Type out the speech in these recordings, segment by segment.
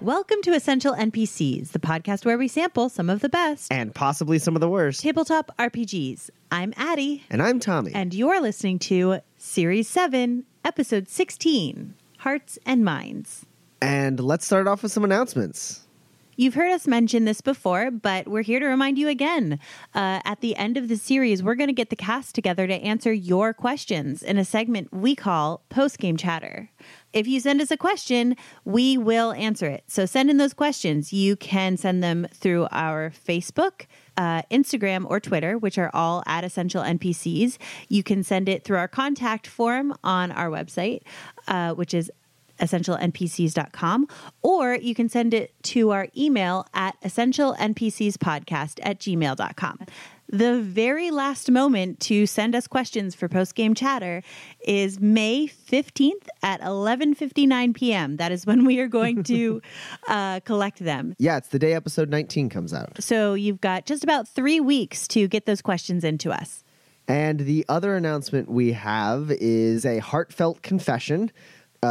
Welcome to Essential NPCs, the podcast where we sample some of the best and possibly some of the worst tabletop RPGs. I'm Addie. And I'm Tommy. And you're listening to Series 7, Episode 16, Hearts and Minds. And let's start off with some announcements. You've heard us mention this before, but we're here to remind you again. At the end of the series, we're going to get the cast together to answer your questions in a segment we call Post-game Chatter. If you send us a question, we will answer it. So send in those questions. You can send them through our Facebook, Instagram, or Twitter, which are all at Essential NPCs. You can send it through our contact form on our website, which is EssentialNPCs.com, or you can send it to our email at EssentialNPCsPodcast@gmail.com. The very last moment to send us questions for post-game chatter is May 15th at 11:59 p.m. That is when we are going to collect them. Yeah, it's the day episode 19 comes out. So you've got just about 3 weeks to get those questions into us. And the other announcement we have is a heartfelt confession.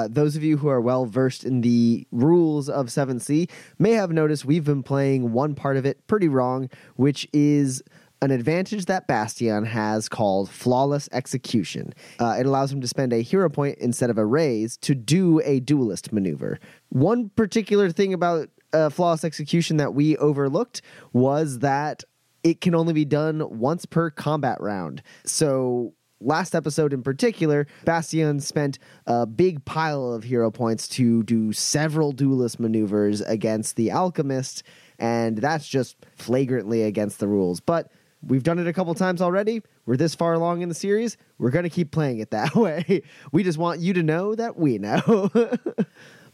Those of you who are well-versed in the rules of 7C may have noticed we've been playing one part of it pretty wrong, which is an advantage that Bastion has called flawless execution. It allows him to spend a hero point instead of a raise to do a duelist maneuver. One particular thing about flawless execution that we overlooked was that it can only be done once per combat round. So last episode in particular, Bastion spent a big pile of hero points to do several duelist maneuvers against the Alchemist, and that's just flagrantly against the rules. But we've done it a couple times already. We're this far along in the series. We're going to keep playing it that way. We just want you to know that we know.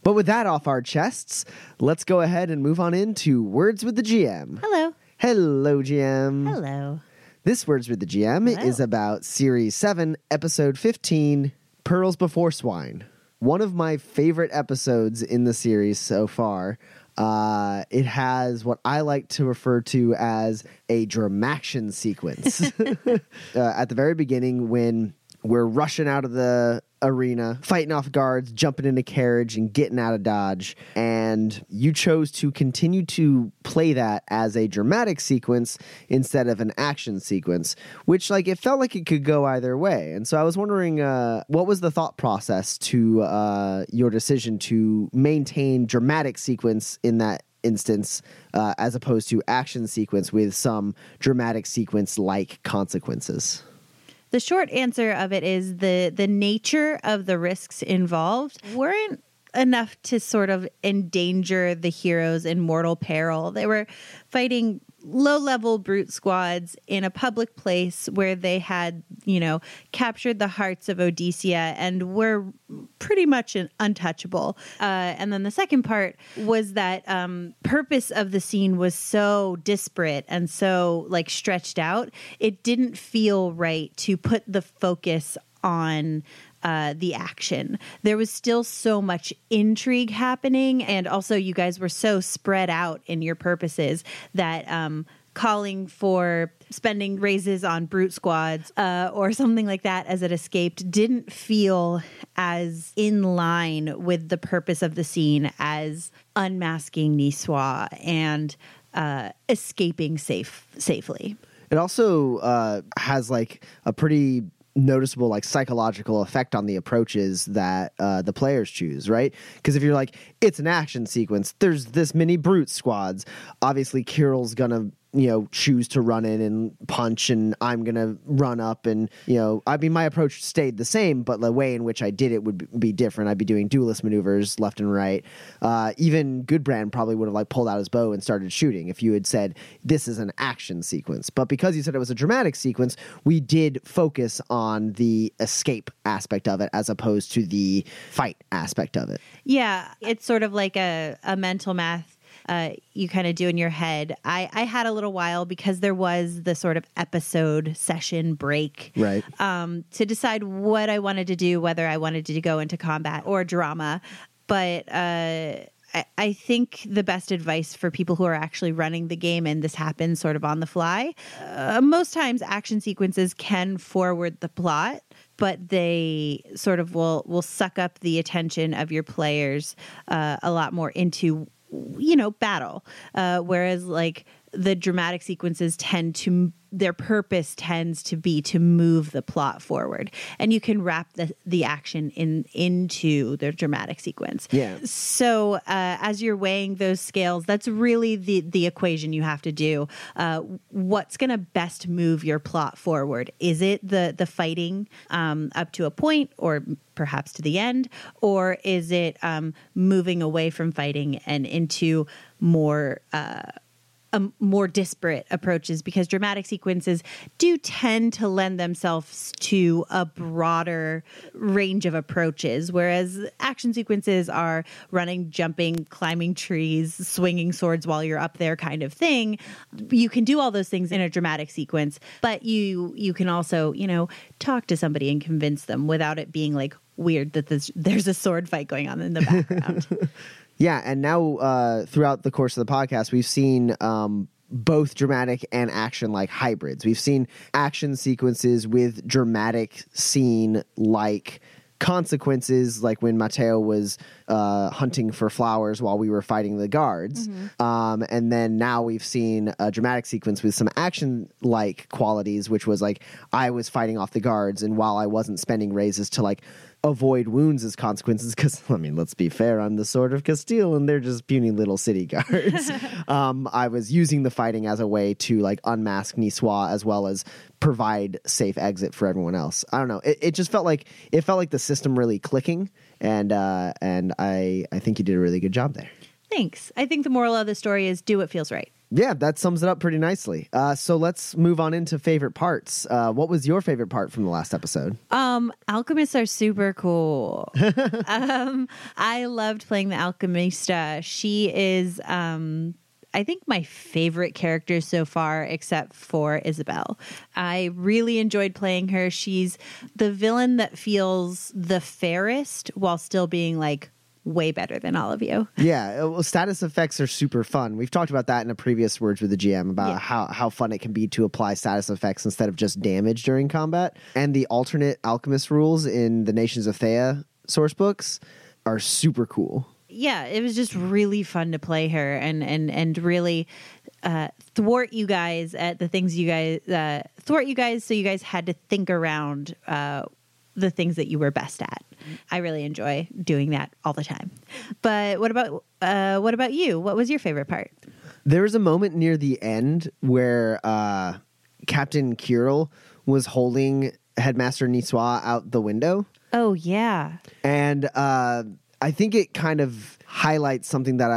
But with that off our chests, let's go ahead and move on into Words with the GM. Hello. Hello, GM. Hello. This Words with the GM is about Series 7, Episode 15, Pearls Before Swine. One of my favorite episodes in the series so far. It has what I like to refer to as a dramaction sequence. At the very beginning, when we're rushing out of the arena, fighting off guards, jumping in a carriage, and getting out of Dodge. And you chose to continue to play that as a dramatic sequence instead of an action sequence, which, like, it felt like it could go either way. And so I was wondering, what was the thought process to your decision to maintain dramatic sequence in that instance as opposed to action sequence with some dramatic sequence-like consequences? The short answer of it is the nature of the risks involved weren't enough to sort of endanger the heroes in mortal peril. They were fighting low-level brute squads in a public place where they had, you know, captured the hearts of Odyssea and were pretty much untouchable. And then the second part was that purpose of the scene was so disparate and so, like, stretched out. It didn't feel right to put the focus on the action. There was still so much intrigue happening, and also you guys were so spread out in your purposes that calling for spending raises on brute squads or something like that as it escaped didn't feel as in line with the purpose of the scene as unmasking Nisois and escaping safely. It also has, like, a pretty noticeable, like, psychological effect on the approaches that the players choose, right? Because if you're like, it's an action sequence, there's this many brute squads, obviously Kirill's gonna, you know, choose to run in and punch, and I'm gonna run up, and, you know, I mean, my approach stayed the same, but the way in which I did it would be different. I'd be doing duelist maneuvers left and right. Even Goodbrand probably would have, like, pulled out his bow and started shooting if you had said this is an action sequence. But because you said it was a dramatic sequence, we did focus on the escape aspect of it as opposed to the fight aspect of it. Yeah, it's sort of like a mental math you kind of do in your head. I had a little while because there was the sort of episode session break, right? To decide what I wanted to do, whether I wanted to go into combat or drama. But I think the best advice for people who are actually running the game, and this happens sort of on the fly, most times action sequences can forward the plot, but they sort of will suck up the attention of your players a lot more into, you know, battle. Whereas like the dramatic sequences tend to, their purpose tends to be to move the plot forward, and you can wrap the action into the dramatic sequence. Yeah. So as you're weighing those scales, that's really the equation you have to do. What's going to best move your plot forward? Is it the fighting up to a point, or perhaps to the end, or is it moving away from fighting and into more more disparate approaches? Because dramatic sequences do tend to lend themselves to a broader range of approaches, whereas action sequences are running, jumping, climbing trees, swinging swords while you're up there kind of thing. You can do all those things in a dramatic sequence, but you can also, you know, talk to somebody and convince them without it being like weird that there's a sword fight going on in the background. Yeah, and now throughout the course of the podcast, we've seen both dramatic and action-like hybrids. We've seen action sequences with dramatic scene-like consequences, like when Matteo was hunting for flowers while we were fighting the guards. Mm-hmm. And then now we've seen a dramatic sequence with some action-like qualities, which was like I was fighting off the guards, and while I wasn't spending raises to like avoid wounds as consequences, because I mean, let's be fair, I'm the Sword of Castile and they're just puny little city guards. I was using the fighting as a way to like unmask Nisois as well as provide safe exit for everyone else. I don't know. It just felt like the system really clicking, and I think you did a really good job there. Thanks. I think the moral of the story is do what feels right. Yeah, that sums it up pretty nicely. So let's move on into favorite parts. What was your favorite part from the last episode? Alchemists are super cool. I loved playing the Alchemista. She is, I think, my favorite character so far, except for Isabel. I really enjoyed playing her. She's the villain that feels the fairest while still being like way better than all of you. Yeah, well, status effects are super fun. We've talked about that in a previous Words with the GM about how fun it can be to apply status effects instead of just damage during combat. And the alternate alchemist rules in the Nations of Théah source books are super cool. Yeah, it was just really fun to play her and really thwart you guys at the things you guys so you guys had to think around the things that you were best at. I really enjoy doing that all the time. But what about you? What was your favorite part? There was a moment near the end where Captain Kirill was holding Headmaster Nisois out the window. Oh yeah. And I think it kind of highlights something that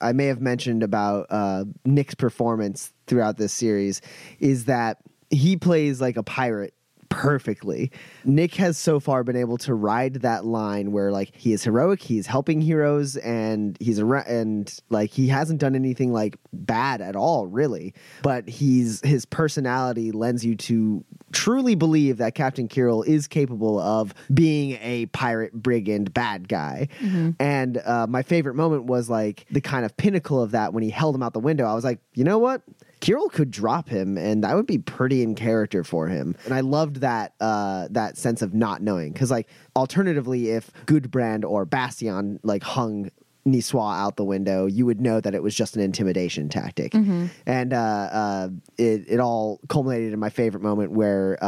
I may have mentioned about Nick's performance throughout this series, is that he plays like a pirate perfectly. Nick has so far been able to ride that line where like he is heroic, he's helping heroes, and and like he hasn't done anything like bad at all, really. But his personality lends you to truly believe that Captain Kirill is capable of being a pirate brigand bad guy. Mm-hmm. And my favorite moment was like the kind of pinnacle of that when he held him out the window. I was like, you know what? Kirill could drop him, and that would be pretty in character for him. And I loved that that sense of not knowing, because like alternatively, if Goodbrand or Bastion like hung Nisois out the window, you would know that it was just an intimidation tactic. Mm-hmm. And it all culminated in my favorite moment where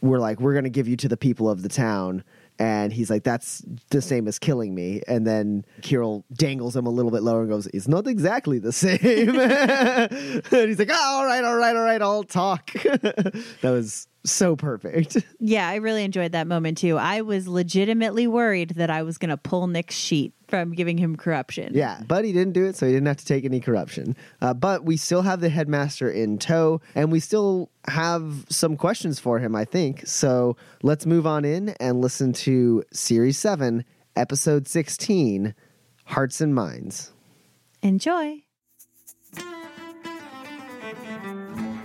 we're like, we're going to give you to the people of the town. And he's like, that's the same as killing me. And then Kirill dangles him a little bit lower and goes, it's not exactly the same. And he's like, oh, all right, I'll talk. That was so perfect. Yeah, I really enjoyed that moment too. I was legitimately worried that I was going to pull Nick's sheet from giving him corruption. Yeah, but he didn't do it, so he didn't have to take any corruption. But we still have the headmaster in tow, and we still have some questions for him, I think. So let's move on in and listen to Series 7, Episode 16, Hearts and Minds. Enjoy!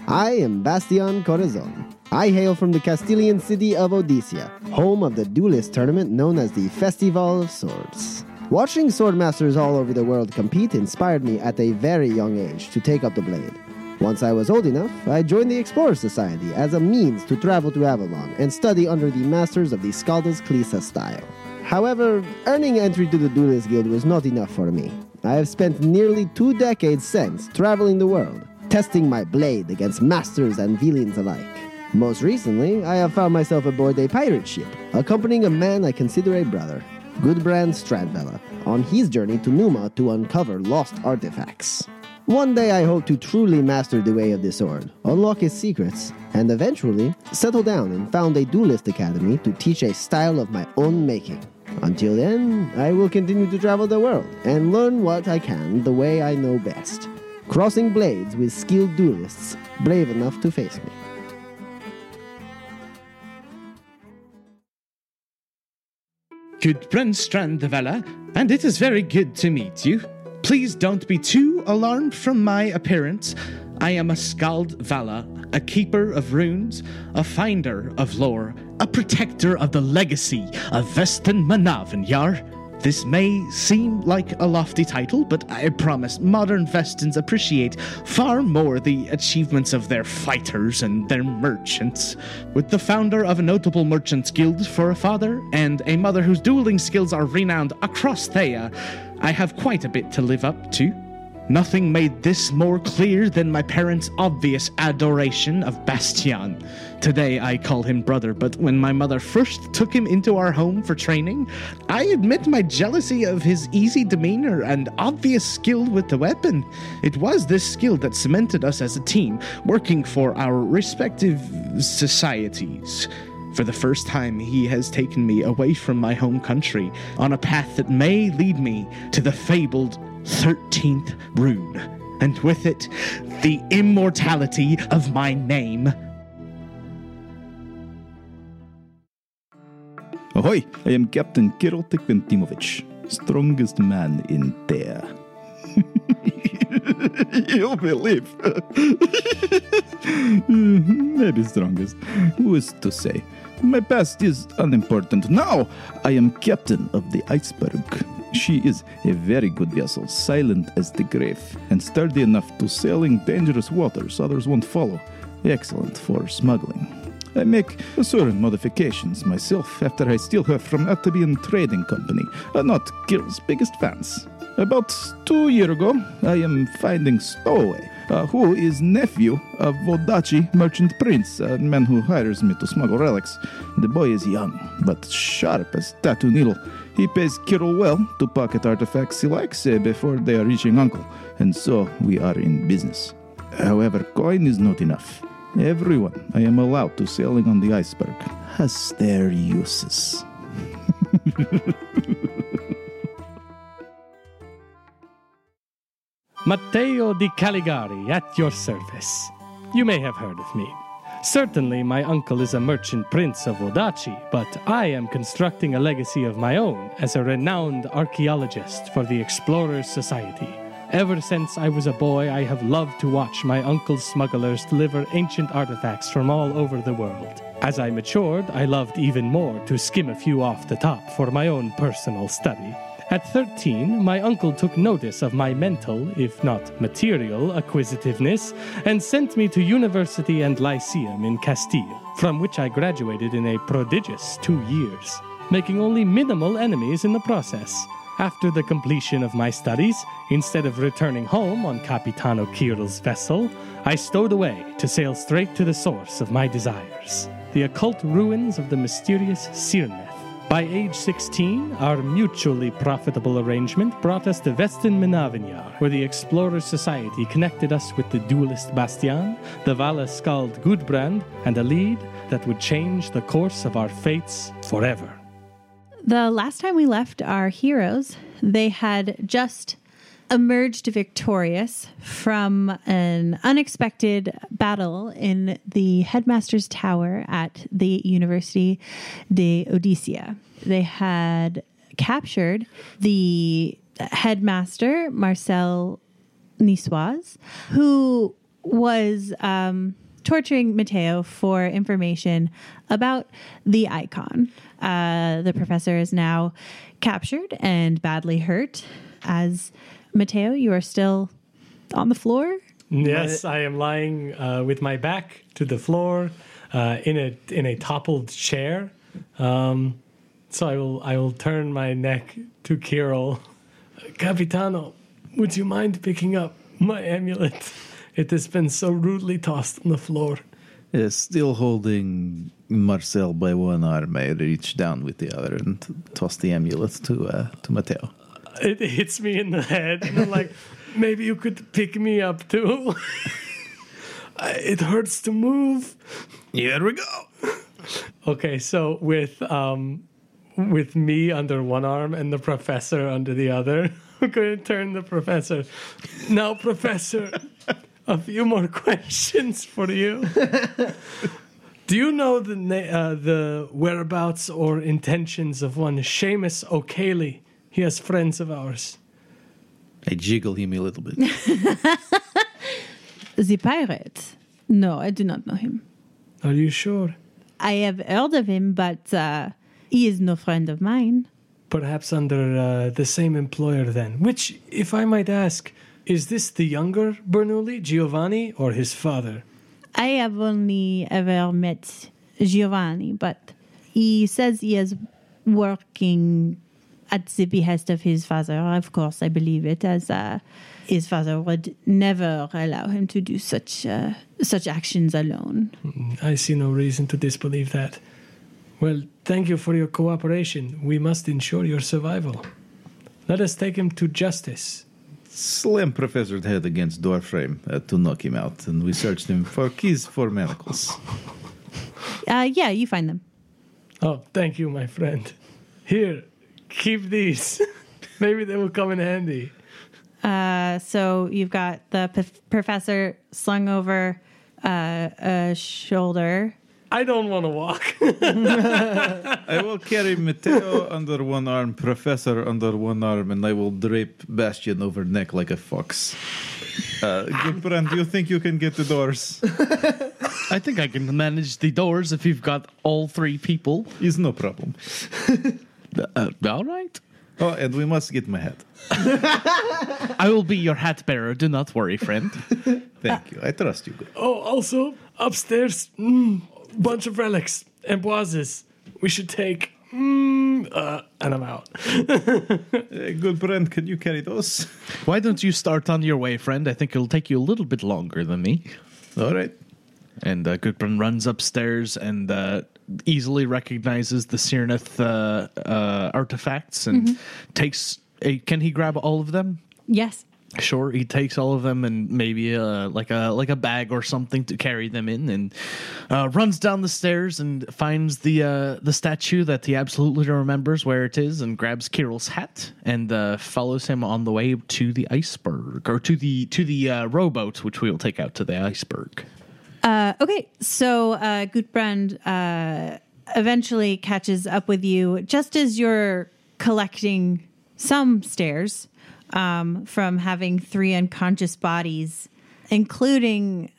I am Bastion Corazon. I hail from the Castilian city of Odyssea, home of the duelist tournament known as the Festival of Swords. Watching swordmasters all over the world compete inspired me at a very young age to take up the blade. Once I was old enough, I joined the Explorer Society as a means to travel to Avalon and study under the masters of the Scalda's Klisa style. However, earning entry to the Duelist Guild was not enough for me. I have spent nearly 2 decades since traveling the world, testing my blade against masters and villains alike. Most recently, I have found myself aboard a pirate ship, accompanying a man I consider a brother, Goodbrand Stradbella, on his journey to Numa to uncover lost artifacts. One day I hope to truly master the way of the sword, unlock its secrets, and eventually settle down and found a duelist academy to teach a style of my own making. Until then, I will continue to travel the world and learn what I can the way I know best, crossing blades with skilled duelists brave enough to face me. Goodbrand Stradbella, and it is very good to meet you. Please don't be too alarmed from my appearance. I am a Skald Vala, a keeper of runes, a finder of lore, a protector of the legacy of Vestan Manavynjar. This may seem like a lofty title, but I promise modern Vestans appreciate far more the achievements of their fighters and their merchants. With the founder of a notable merchants guild for a father and a mother whose dueling skills are renowned across Théah, I have quite a bit to live up to. Nothing made this more clear than my parents' obvious adoration of Bastion. Today I call him brother, but when my mother first took him into our home for training, I admit my jealousy of his easy demeanor and obvious skill with the weapon. It was this skill that cemented us as a team, working for our respective societies. For the first time, he has taken me away from my home country on a path that may lead me to the fabled 13th rune, and with it, the immortality of my name. Ahoy! I am Captain Kirill Tikhvintimovich, strongest man in Théah. You'll believe. Maybe strongest. Who is to say? My past is unimportant. Now I am captain of the Iceberg. She is a very good vessel, silent as the grave, and sturdy enough to sail in dangerous waters others won't follow. Excellent for smuggling. I make certain modifications myself after I steal her from Atabian Trading Company, not Kirill's biggest fans. About 2 years ago, I am finding Stowaway, who is nephew of Vodacce merchant prince, a man who hires me to smuggle relics. The boy is young, but sharp as tattoo needle. He pays Kirill well to pocket artifacts he likes before they are reaching uncle, and so we are in business. However, coin is not enough. Everyone I am allowed to sailing on the Iceberg has their uses. Matteo di Caligari at your service. You may have heard of me. Certainly my uncle is a merchant prince of Vodacce, but I am constructing a legacy of my own as a renowned archaeologist for the Explorer Society. Ever since I was a boy, I have loved to watch my uncle's smugglers deliver ancient artifacts from all over the world. As I matured, I loved even more to skim a few off the top for my own personal study. At 13, my uncle took notice of my mental, if not material, acquisitiveness and sent me to university and lyceum in Castile, from which I graduated in a prodigious 2 years, making only minimal enemies in the process. After the completion of my studies, instead of returning home on Capitano Kirill's vessel, I stowed away to sail straight to the source of my desires, the occult ruins of the mysterious Syrneth. By age 16, our mutually profitable arrangement brought us to Vestan Manavynjar, where the Explorer Society connected us with the duelist Bastion, the Vala Skald Gudbrand, and a lead that would change the course of our fates forever. The last time we left our heroes, they had just emerged victorious from an unexpected battle in the headmaster's tower at the University de Odisea. They had captured the headmaster, Marcel Nisois, who was torturing Matteo for information about the icon. The professor is now captured and badly hurt. As Matteo, you are still on the floor? Yes, I am lying with my back to the floor in a toppled chair. So I will turn my neck to Kirill. Capitano, would you mind picking up my amulet? It has been so rudely tossed on the floor. Yes, still holding Marcel by one arm, I reach down with the other and toss the amulet to Matteo. It hits me in the head, and I'm like, maybe you could pick me up too. It hurts to move. Here we go. Okay, so with me under one arm and the professor under the other, I'm going to turn the professor. Now, professor, a few more questions for you. Do you know the whereabouts or intentions of one Seamus O'Cayley? He has friends of ours. I jiggle him a little bit. The pirate? No, I do not know him. Are you sure? I have heard of him, but he is no friend of mine. Perhaps under the same employer then. Which, if I might ask, is this the younger Bernoulli, Giovanni, or his father? I have only ever met Giovanni, but he says he is working at the behest of his father. Of course, I believe it, as his father would never allow him to do such actions alone. I see no reason to disbelieve that. Well, thank you for your cooperation. We must ensure your survival. Let us take him to justice. Slam Professor's head against doorframe to knock him out, and we searched him for keys for manacles. Yeah, you find them. Oh, thank you, my friend. Here, keep these. Maybe they will come in handy. So you've got the professor slung over a shoulder. I don't want to walk. I will carry Matteo under one arm, Professor under one arm, and I will drape Bastion over neck like a fox. Goodbrand, do you think you can get the doors? I think I can manage the doors if you've got all three people. It's no problem. All right. Oh, and we must get my hat. I will be your hat bearer. Do not worry, friend. Thank you. I trust you. Oh, also, upstairs, bunch of relics, Amboises. We should take, and I'm out. Goodbrand, can you carry those? Why don't you start on your way, friend? I think it'll take you a little bit longer than me. All right. And Goodbrand runs upstairs and easily recognizes the Syrneth artifacts and takes... Can he grab all of them? Yes. Sure, he takes all of them and maybe like a bag or something to carry them in, and runs down the stairs and finds the statue that he absolutely remembers where it is, and grabs Kirill's hat and follows him on the way to the iceberg, or to the rowboat, which we will take out to the iceberg. Okay, so Gudbrand eventually catches up with you just as you're collecting some stairs from having three unconscious bodies, including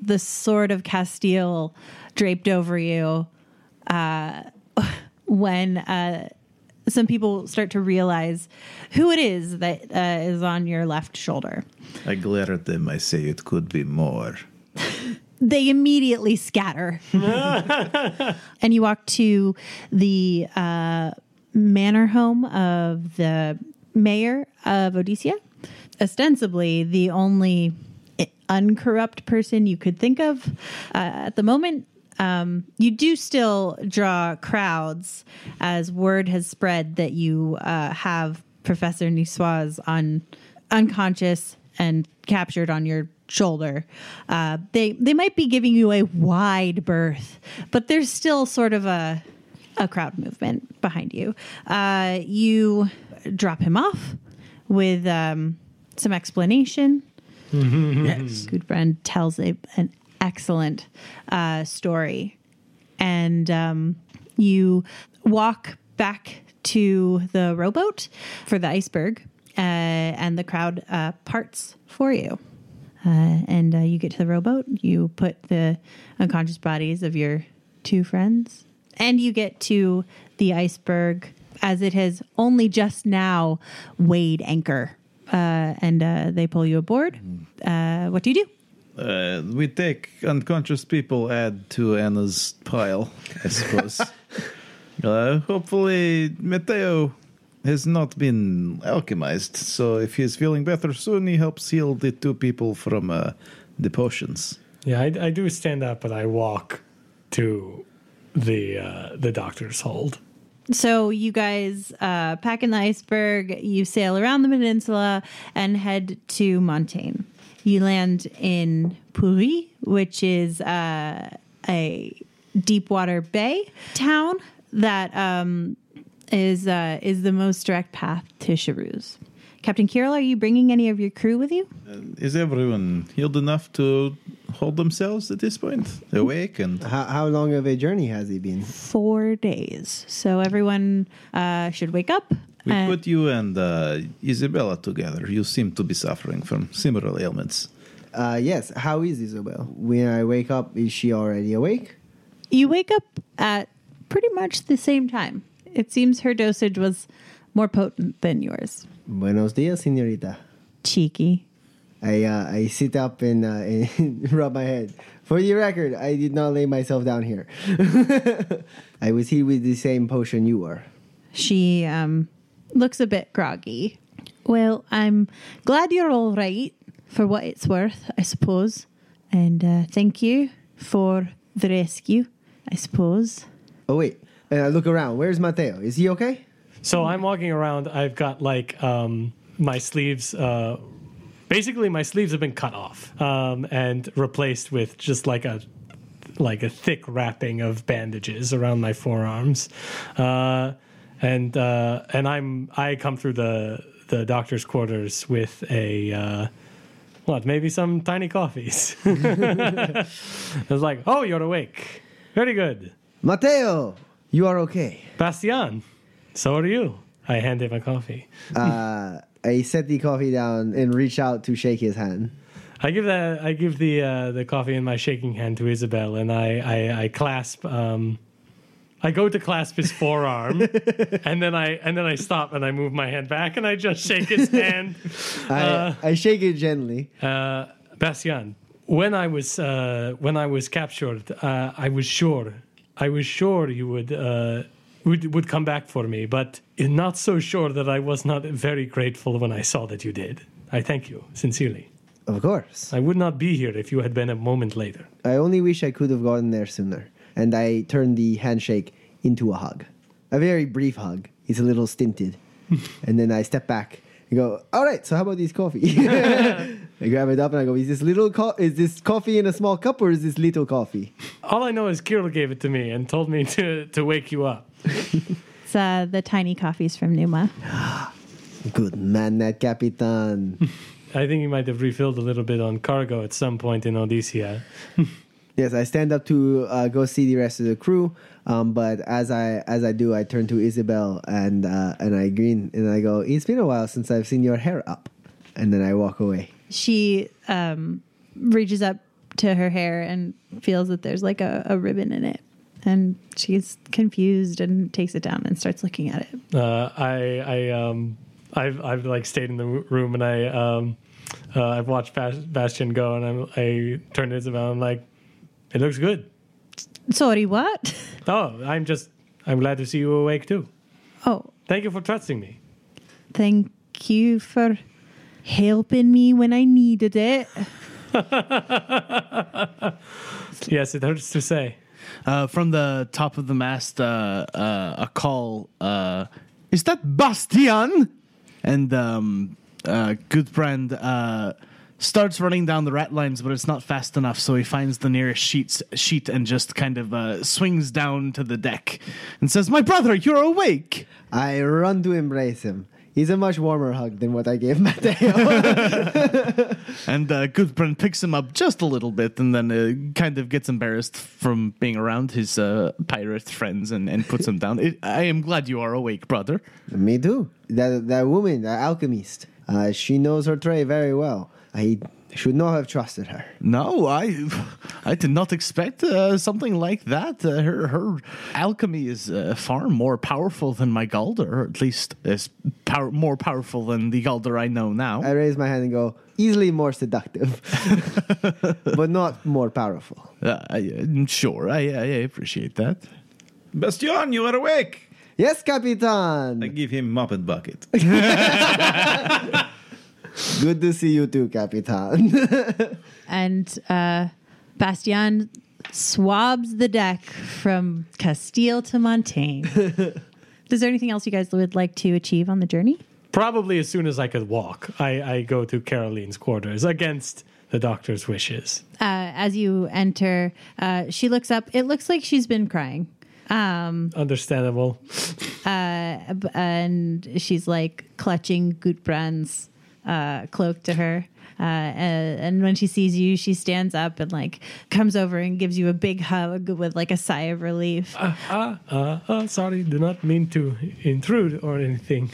the sword of Castile draped over you, when some people start to realize who it is that is on your left shoulder. I glare at them. I say it could be more. They immediately scatter. And you walk to the manor home of the mayor of Odyssea, ostensibly the only uncorrupt person you could think of at the moment. You do still draw crowds, as word has spread that you have Professor Nisois unconscious and captured on your shoulder. They might be giving you a wide berth, but there's still sort of a crowd movement behind you. You drop him off with some explanation. Yes. Goodbrand tells an excellent story, and you walk back to the rowboat for the iceberg. and the crowd parts for you. And you get to the rowboat. You put the unconscious bodies of your two friends. And you get to the iceberg as it has only just now weighed anchor. And they pull you aboard. What do you do? We take unconscious people, add to Anna's pile, I suppose. Hopefully Matteo has not been alchemized, so if he's feeling better soon, he helps heal the two people from the potions. Yeah, I do stand up, but I walk to the doctor's hold. So you guys pack in the iceberg, you sail around the peninsula, and head to Montaigne. You land in Pouilly, which is a deep water bay town that is the most direct path to Charouse. Captain Kirill, are you bringing any of your crew with you? Is everyone healed enough to hold themselves at this point? Awake? And how long of a journey has he been? 4 days. So everyone should wake up. We put you and Isabella together. You seem to be suffering from similar ailments. Yes. How is Isabella? When I wake up, is she already awake? You wake up at pretty much the same time. It seems her dosage was more potent than yours. Buenos días, señorita. Cheeky. I sit up and rub my head. For the record, I did not lay myself down here. I was here with the same potion you were. She looks a bit groggy. Well, I'm glad you're all right, for what it's worth, I suppose. And thank you for the rescue, I suppose. Oh, wait. I look around. Where's Matteo? Is he okay? So I'm walking around. I've got like my sleeves. Basically, my sleeves have been cut off and replaced with just like a thick wrapping of bandages around my forearms. And I come through the doctor's quarters with a maybe some tiny coffees. I was like, oh, you're awake. Very good, Matteo. You are okay, Bastion. So are you. I hand him a coffee. I set the coffee down and reach out to shake his hand. I give the coffee in my shaking hand to Isabel, and I clasp. I go to clasp his forearm, and then I stop and I move my hand back and I just shake his hand. I shake it gently. Bastion, when I was captured, I was sure you would. Would come back for me, but not so sure that I was not very grateful when I saw that you did. I thank you, sincerely. Of course. I would not be here if you had been a moment later. I only wish I could have gotten there sooner. And I turned the handshake into a hug. A very brief hug. It's a little stinted. And then I step back and go, all right, so how about this coffee? I grab it up and I go, is this coffee in a small cup or is this little coffee? All I know is Kirill gave it to me and told me to wake you up. It's the tiny coffees from Numa. Good man, that Capitan. I think he might have refilled a little bit on cargo at some point in Odyssea. Yes, I stand up to go see the rest of the crew, but as I do, I turn to Isabel and I grin and I go, it's been a while since I've seen your hair up. And then I walk away. She reaches up to her hair and feels that there's like a ribbon in it. And she's confused and takes it down and starts looking at it. I've like stayed in the room and I've watched Bastion go and I turn to Isabel and I'm like, it looks good. Sorry, what? Oh, I'm glad to see you awake too. Oh, thank you for trusting me. Thank you for helping me when I needed it. Yes, it hurts to say. From the top of the mast, a call, is that Bastion? And Goodbrand starts running down the ratlines, but it's not fast enough, so he finds the nearest sheet and just kind of swings down to the deck and says, my brother, you're awake! I run to embrace him. He's a much warmer hug than what I gave Matteo. And Goodbrand picks him up just a little bit and then kind of gets embarrassed from being around his pirate friends and puts him down. I am glad you are awake, brother. Me too. That woman, the alchemist, she knows her trade very well. I should not have trusted her. No, I did not expect something like that. Her alchemy is far more powerful than my Galder, or at least is more powerful than the Galder I know now. I raise my hand and go, easily more seductive, but not more powerful. Sure, I appreciate that. Bastion, you are awake. Yes, Capitan. I give him Muppet Bucket. Good to see you too, Capitan. And Bastion swabs the deck from Castile to Montaigne. Is there anything else you guys would like to achieve on the journey? Probably as soon as I could walk, I go to Caroline's quarters against the doctor's wishes. As you enter, she looks up. It looks like she's been crying. Understandable. And she's like clutching Gudbrand's cloak to her, and when she sees you, she stands up and like comes over and gives you a big hug with like a sigh of relief. Sorry, do not mean to intrude or anything.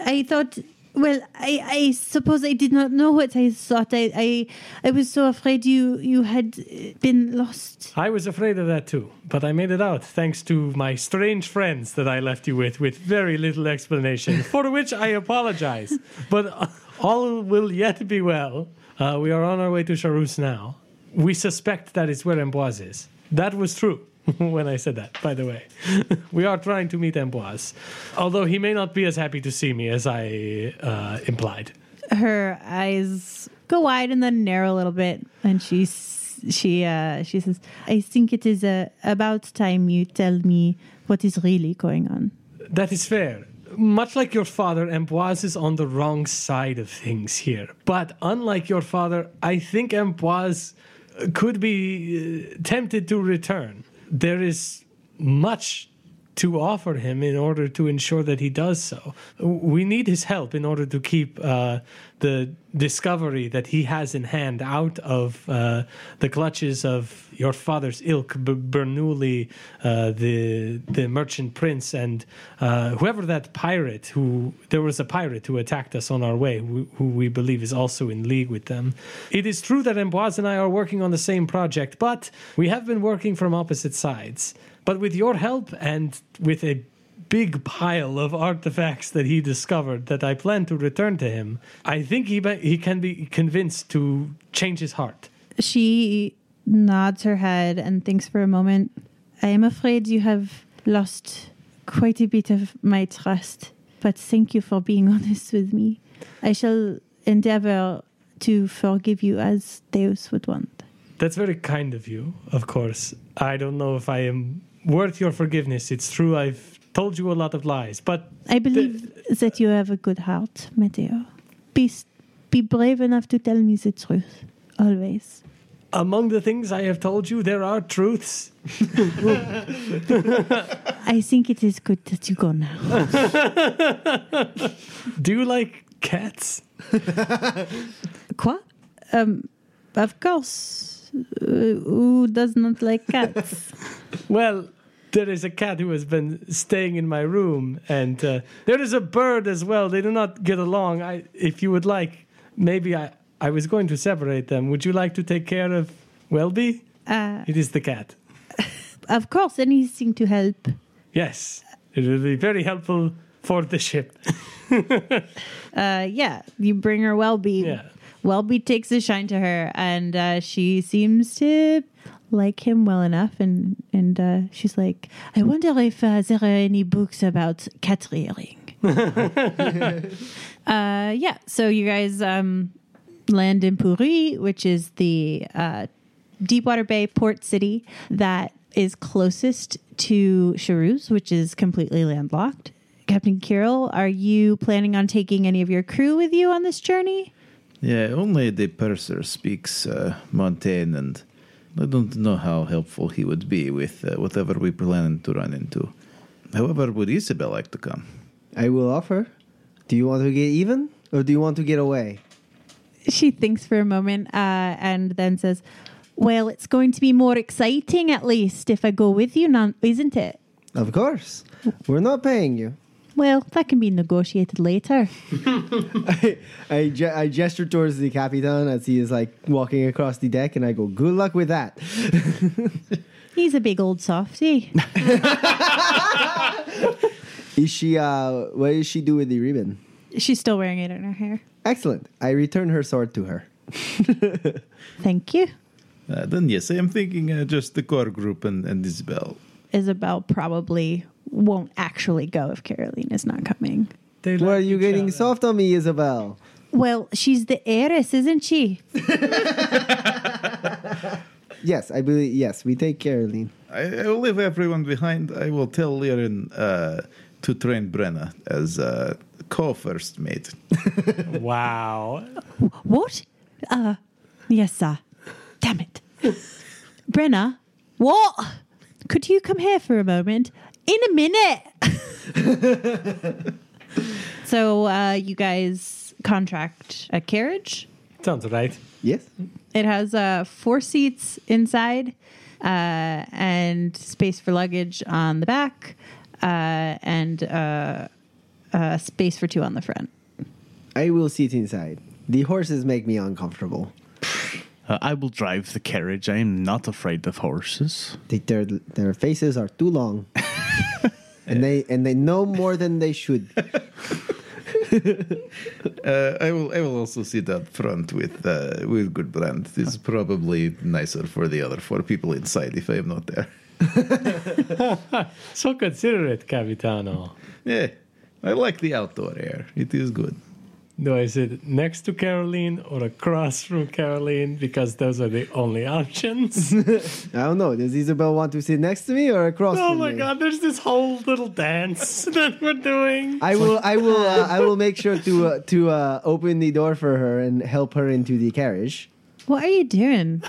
I thought, well, I suppose I did not know what I thought. I was so afraid you had been lost. I was afraid of that too, but I made it out thanks to my strange friends that I left you with very little explanation, for which I apologize. But all will yet be well. We are on our way to Charouse now. We suspect that is where Amboise is. That was true when I said that, by the way. We are trying to meet Amboise, although he may not be as happy to see me as I implied. Her eyes go wide and then narrow a little bit, and she says, I think it is about time you tell me what is really going on. That is fair. Much like your father, Amboise is on the wrong side of things here. But unlike your father, I think Amboise could be tempted to return. There is much to offer him in order to ensure that he does so. We need his help in order to keep the discovery that he has in hand out of the clutches of your father's ilk, Bernoulli, the merchant prince, and whoever that pirate who... There was a pirate who attacked us on our way, who we believe is also in league with them. It is true that Amboise and I are working on the same project, but we have been working from opposite sides. But with your help and with a big pile of artifacts that he discovered that I plan to return to him, I think he can be convinced to change his heart. She nods her head and thinks for a moment. I am afraid you have lost quite a bit of my trust, but thank you for being honest with me. I shall endeavor to forgive you as Théah would want. That's very kind of you, of course. I don't know if I am worth your forgiveness. It's true, I've told you a lot of lies, but... I believe that you have a good heart, Matteo. Be brave enough to tell me the truth, always. Among the things I have told you, there are truths. I think it is good that you go now. Do you like cats? Quoi? Of course. Who does not like cats? Well... There is a cat who has been staying in my room, and there is a bird as well. They do not get along. If you would like, maybe I was going to separate them. Would you like to take care of Welby? It is the cat. Of course, anything to help. Yes, it will be very helpful for the ship. Yeah, you bring her Welby. Yeah. Welby takes a shine to her, and she seems to... like him well enough, and she's like, I wonder if there are any books about cat rearing. Yeah, so you guys land in Puri, which is the Deepwater Bay port city that is closest to Charouse, which is completely landlocked. Captain Kirill, are you planning on taking any of your crew with you on this journey? Yeah, only the purser speaks Montaigne, and I don't know how helpful he would be with whatever we plan to run into. However, would Isabel like to come? I will offer. Do you want to get even or do you want to get away? She thinks for a moment and then says, well, it's going to be more exciting at least if I go with you, isn't it? Of course. We're not paying you. Well, that can be negotiated later. I gesture towards the Capitan as he is like walking across the deck and I go, good luck with that. He's a big old softy. Is she, what does she do with the ribbon? She's still wearing it in her hair. Excellent. I return her sword to her. Thank you. Then yes, I am thinking just the core group and Isabel. Isabel probably won't actually go if Caroline is not coming. Like, why are you getting soft on me, Isabel? Well, she's the heiress, isn't she? Yes, I believe, yes, we take Caroline. I will leave everyone behind. I will tell Liren to train Brenna as co-first mate. Wow. What? Yes, sir. Damn it. Brenna, what? Could you come here for a moment? In a minute. So you guys contract a carriage? Sounds right. Yes. It has 4 seats inside and space for luggage on the back and space for 2 on the front. I will sit inside. The horses make me uncomfortable. I will drive the carriage. I am not afraid of horses. Their faces are too long. and they know more than they should. I will also sit up front with Goodbrand. It's probably nicer for the other 4 people inside if I am not there. So considerate, Capitano. Yeah, I like the outdoor air. It is good. Do I sit next to Caroline or across from Caroline? Because those are the only options. I don't know. Does Isabel want to sit next to me or across from me? Oh my God! There's this whole little dance that we're doing. I will make sure to open the door for her and help her into the carriage. What are you doing?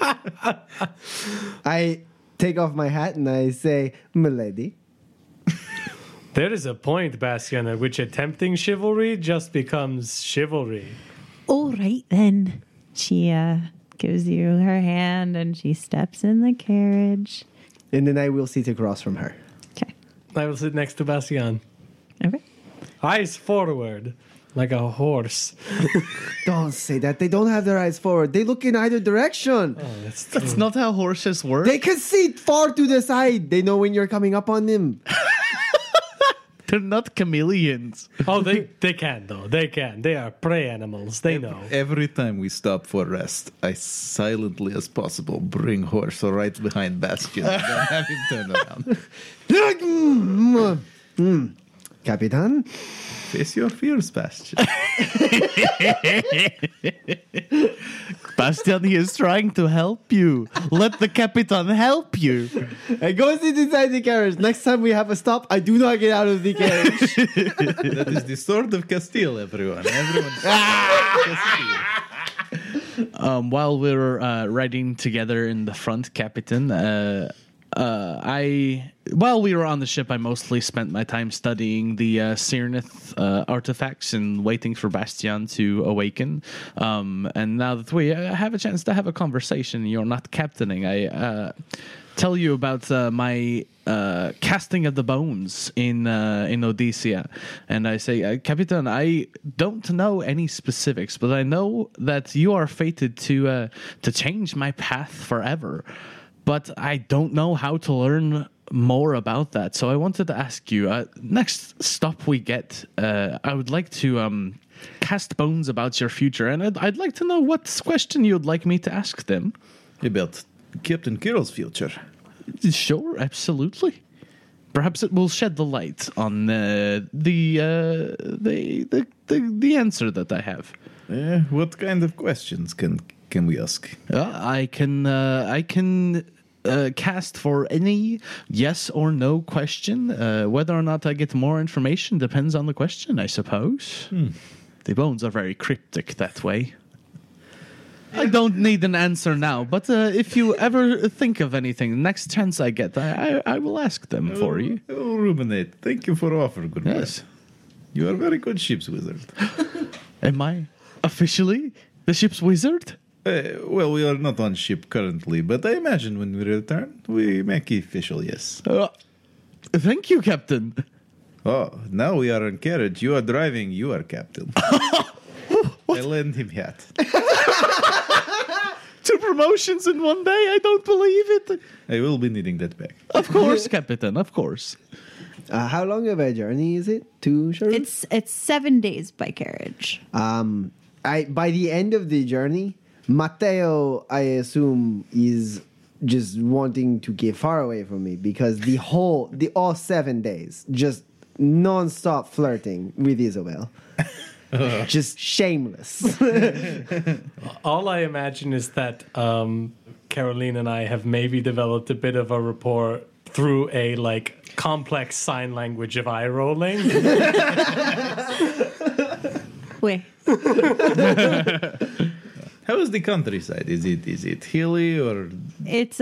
I take off my hat and I say, "Milady." There is a point, Bastion, at which attempting chivalry just becomes chivalry. All right, then. She gives you her hand, and she steps in the carriage. And then I will sit across from her. Okay. I will sit next to Bastion. Okay. Eyes forward, like a horse. Don't say that. They don't have their eyes forward. They look in either direction. Oh, that's not how horses work. They can see far to the side. They know when you're coming up on them. They're not chameleons. Oh, they can, though. They can. They are prey animals. They know. Every time we stop for rest, I silently as possible bring horse right behind Bastion and have him turn around. Capitan? Face your fears, Bastion. Bastion, he is trying to help you. Let the Capitan help you. I go sit inside the carriage. Next time we have a stop, I do not get out of the carriage. That is the sword of Castile, everyone. Castile. While we're riding together in the front, Capitan, while we were on the ship, I mostly spent my time studying the Syrneth artifacts and waiting for Bastion to awaken. And now that we have a chance to have a conversation, you're not captaining. I tell you about my casting of the bones in Odyssea. And I say, Capitan, I don't know any specifics, but I know that you are fated to change my path forever. But I don't know how to learn more about that. So I wanted to ask you, next stop we get, I would like to cast bones about your future. And I'd like to know what question you'd like me to ask them. About Captain Kirill's future. Sure, absolutely. Perhaps it will shed the light on the answer that I have. What kind of questions can we ask? I can cast for any yes or no question. Whether or not I get more information depends on the question, I suppose. The bones are very cryptic that way. I don't need an answer now, but if you ever think of anything, next chance I get, I will ask them for you. I will ruminate. Thank you for offer, goodness. Yes. You are very good ship's wizard. Am I officially the ship's wizard? Well, we are not on ship currently, but I imagine when we return, we make it official, yes. Thank you, Captain. Oh, now we are on carriage. You are driving. You are Captain. I lend him hat. 2 promotions in one day? I don't believe it. I will be needing that back. Of course, Captain, of course. How long of a journey is it to Charouse? It's 7 days by carriage. By the end of the journey, Matteo, I assume, is just wanting to get far away from me because the all 7 days, just non-stop flirting with Isabel. Just shameless. All I imagine is that Caroline and I have maybe developed a bit of a rapport through a complex sign language of eye rolling. Wait. How is the countryside? Is it hilly or? It's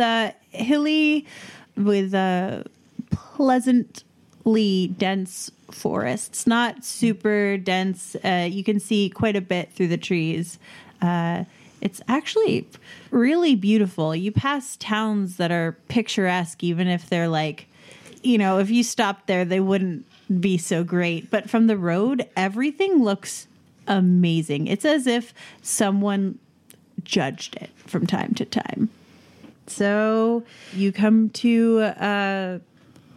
hilly with pleasantly dense forests. Not super dense. You can see quite a bit through the trees. It's actually really beautiful. You pass towns that are picturesque, even if they're if you stopped there, they wouldn't be so great. But from the road, everything looks amazing. It's as if someone judged it from time to time. So you come to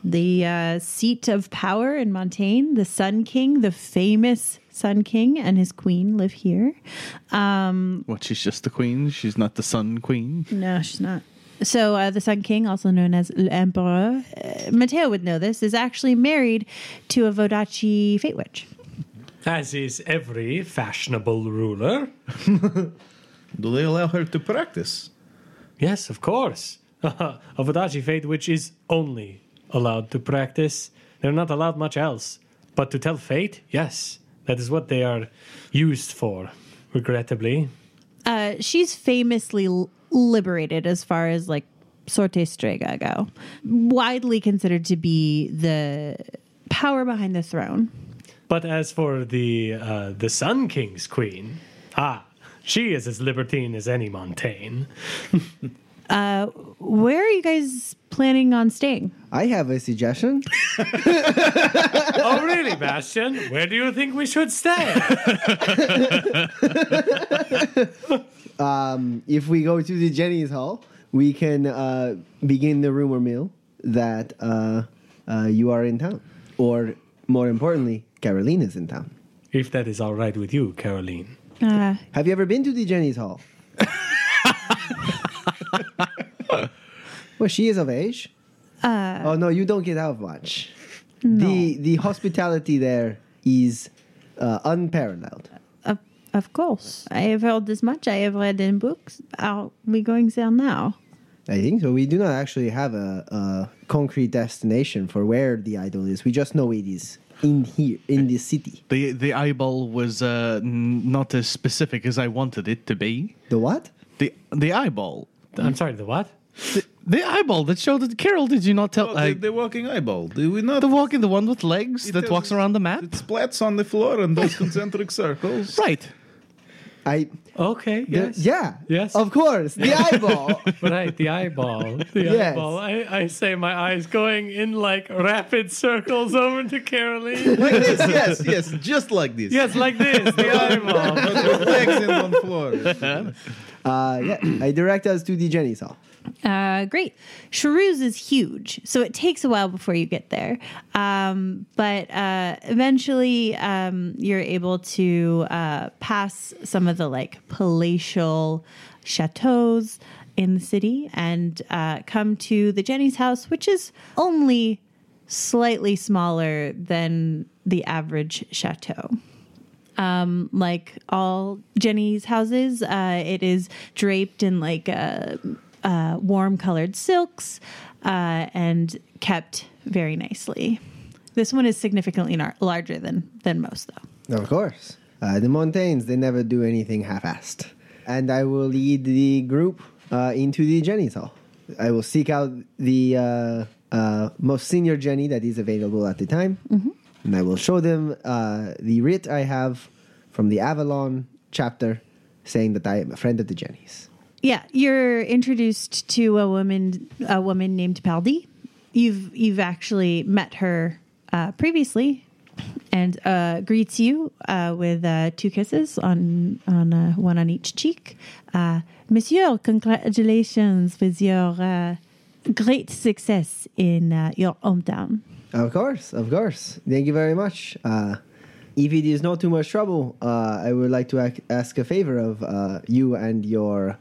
the seat of power in Montaigne. The Sun King, the famous Sun King, and his queen live here. She's just the queen? She's not the Sun Queen? No, she's not. So the Sun King, also known as l'Empereur, Matteo would know this, is actually married to a Vodacce fate witch. As is every fashionable ruler. Do they allow her to practice? Yes, of course. A Vodacce fate witch is only allowed to practice. They're not allowed much else. But to tell fate, yes, that is what they are used for, regrettably. She's famously liberated as far as Sorte Strega go. Widely considered to be the power behind the throne. But as for the Sun King's queen, she is as libertine as any Montaigne. Where are you guys planning on staying? I have a suggestion. Oh, really, Bastion? Where do you think we should stay? If we go to the Jenny's Hall, we can begin the rumor mill that you are in town. Or, more importantly, Caroline is in town. If that is all right with you, Caroline. Have you ever been to the Jenny's Hall? Well, she is of age. Oh, no, you don't get out much. No. The hospitality there is unparalleled. Of course. I have heard as much. I have read in books. Are we going there now? I think so. We do not actually have a concrete destination for where the idol is. We just know it is in here, in this city. The eyeball was not as specific as I wanted it to be. The what? The eyeball. I'm sorry, the what? The eyeball that showed it. Carol, did you not tell? No, the walking eyeball. Did we not? The walking, the one with legs that walks around the map? It splats on the floor in those concentric circles. Right. Okay. Yes. Yeah. Yes. Of course. The eyeball. Right. The eyeball. The eyeball. I say my eyes going in rapid circles over to Caroline. Like this. Yes. Yes. Just like this. Yes. Like this. The eyeball. With legs in one floor. I direct us to the Jenny's Hall. Great. Charouse is huge, so it takes a while before you get there. But eventually you're able to pass some of the palatial chateaus in the city and come to the Jenny's house, which is only slightly smaller than the average chateau. Like all Jenny's houses, it is draped in warm colored silks and kept very nicely. This one is significantly larger than most, though. Of course. The Montaignes, they never do anything half-assed. And I will lead the group into the Jenny's Hall. I will seek out the most senior Jenny that is available at the time. Mm-hmm. And I will show them the writ I have from the Avalon chapter saying that I am a friend of the Jenny's. Yeah, you're introduced to a woman named Paldi. You've actually met her previously, and greets you with two kisses on one on each cheek. Monsieur, congratulations with your great success in your hometown. Of course. Thank you very much. If it is not too much trouble, I would like to ask a favor of you and your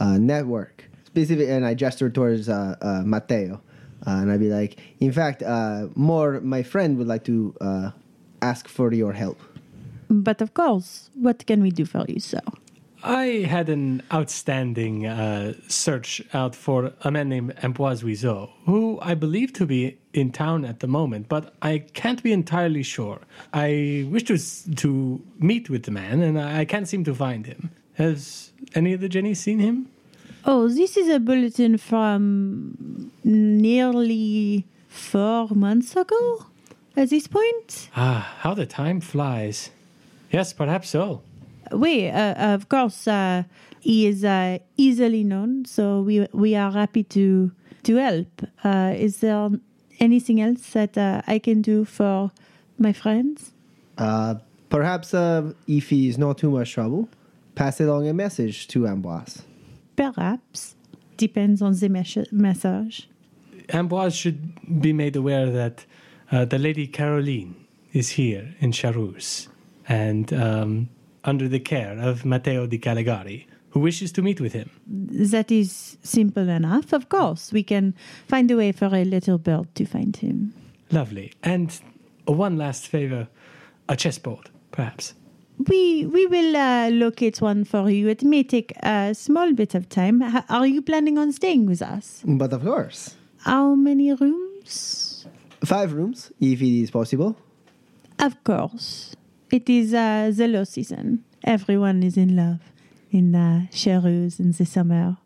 network. Specifically, and I gesture towards Matteo. And I'd be like, in fact, my friend would like to ask for your help. But of course, what can we do for you, sir? I had an outstanding search out for a man named Amboise Wiseau, who I believe to be in town at the moment, but I can't be entirely sure. I wish to meet with the man, and I can't seem to find him. Has any of the Jennies seen him? Oh, this is a bulletin from nearly 4 months ago at this point. Ah, how the time flies. Yes, perhaps so. Oui, of course, he is easily known, so we are happy to help. Is there anything else that I can do for my friends? Perhaps if he is not too much trouble, pass along a message to Amboise. Perhaps. Depends on the message. Amboise should be made aware that the Lady Caroline is here in Charouse, and... under the care of Matteo di Caligari, who wishes to meet with him. That is simple enough, of course. We can find a way for a little bird to find him. Lovely. And one last favor, a chessboard, perhaps. We will locate one for you. It may take a small bit of time. Are you planning on staying with us? But of course. How many rooms? 5 rooms, if it is possible. Of course. It is the low season. Everyone is in love in Charouse in the summer.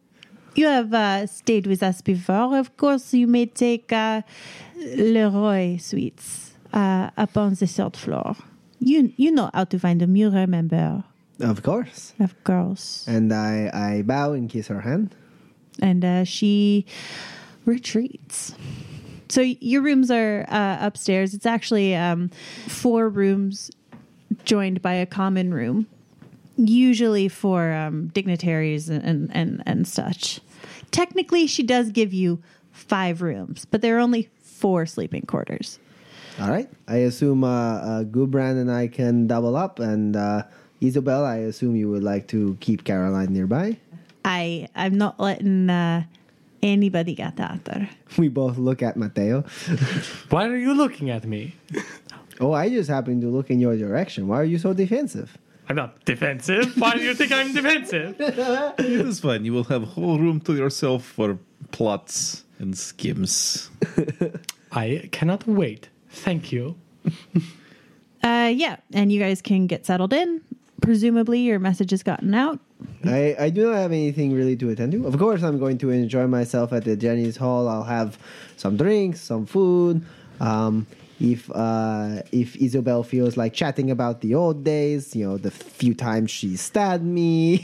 You have stayed with us before. Of course, you may take Leroy Suites up on the 3rd floor. You know how to find them. You remember. Of course. And I bow and kiss her hand. And she retreats. So your rooms are upstairs. It's actually 4 rooms joined by a common room, usually for dignitaries and such. Technically, she does give you 5 rooms, but there are only 4 sleeping quarters. All right. I assume Goodbrand and I can double up, and Isabel, I assume you would like to keep Caroline nearby. I'm not letting anybody get out there. We both look at Matteo. Why are you looking at me? Oh, I just happened to look in your direction. Why are you so defensive? I'm not defensive. Why do you think I'm defensive? It is fine. You will have a whole room to yourself for plots and skims. I cannot wait. Thank you. Yeah, and you guys can get settled in. Presumably your message has gotten out. I do not have anything really to attend to. Of course, I'm going to enjoy myself at the Jenny's Hall. I'll have some drinks, some food. If Isabel feels like chatting about the old days, you know, the few times she stabbed me,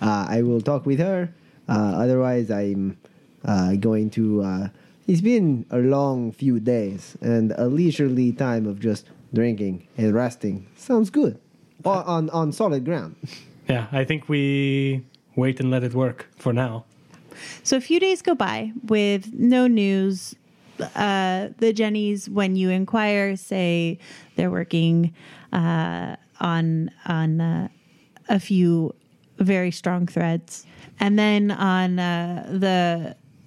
I will talk with her. Otherwise, I'm going to... it's been a long few days and a leisurely time of just drinking and resting. Sounds good. On solid ground. Yeah, I think we wait and let it work for now. So a few days go by with no news. The Jennies, when you inquire, say they're working on a few very strong threads. And then on the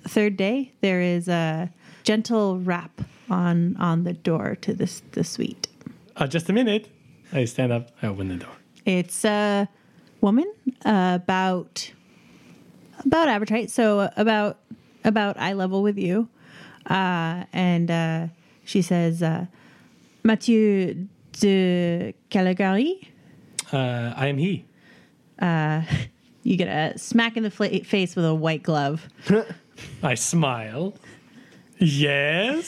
3rd day, there is a gentle rap on the door to the suite. Just a minute. I stand up. I open the door. It's a woman about average height, so about eye level with you. And she says, Matteo de Caligari? I am he. You get a smack in the face with a white glove. I smile. Yes.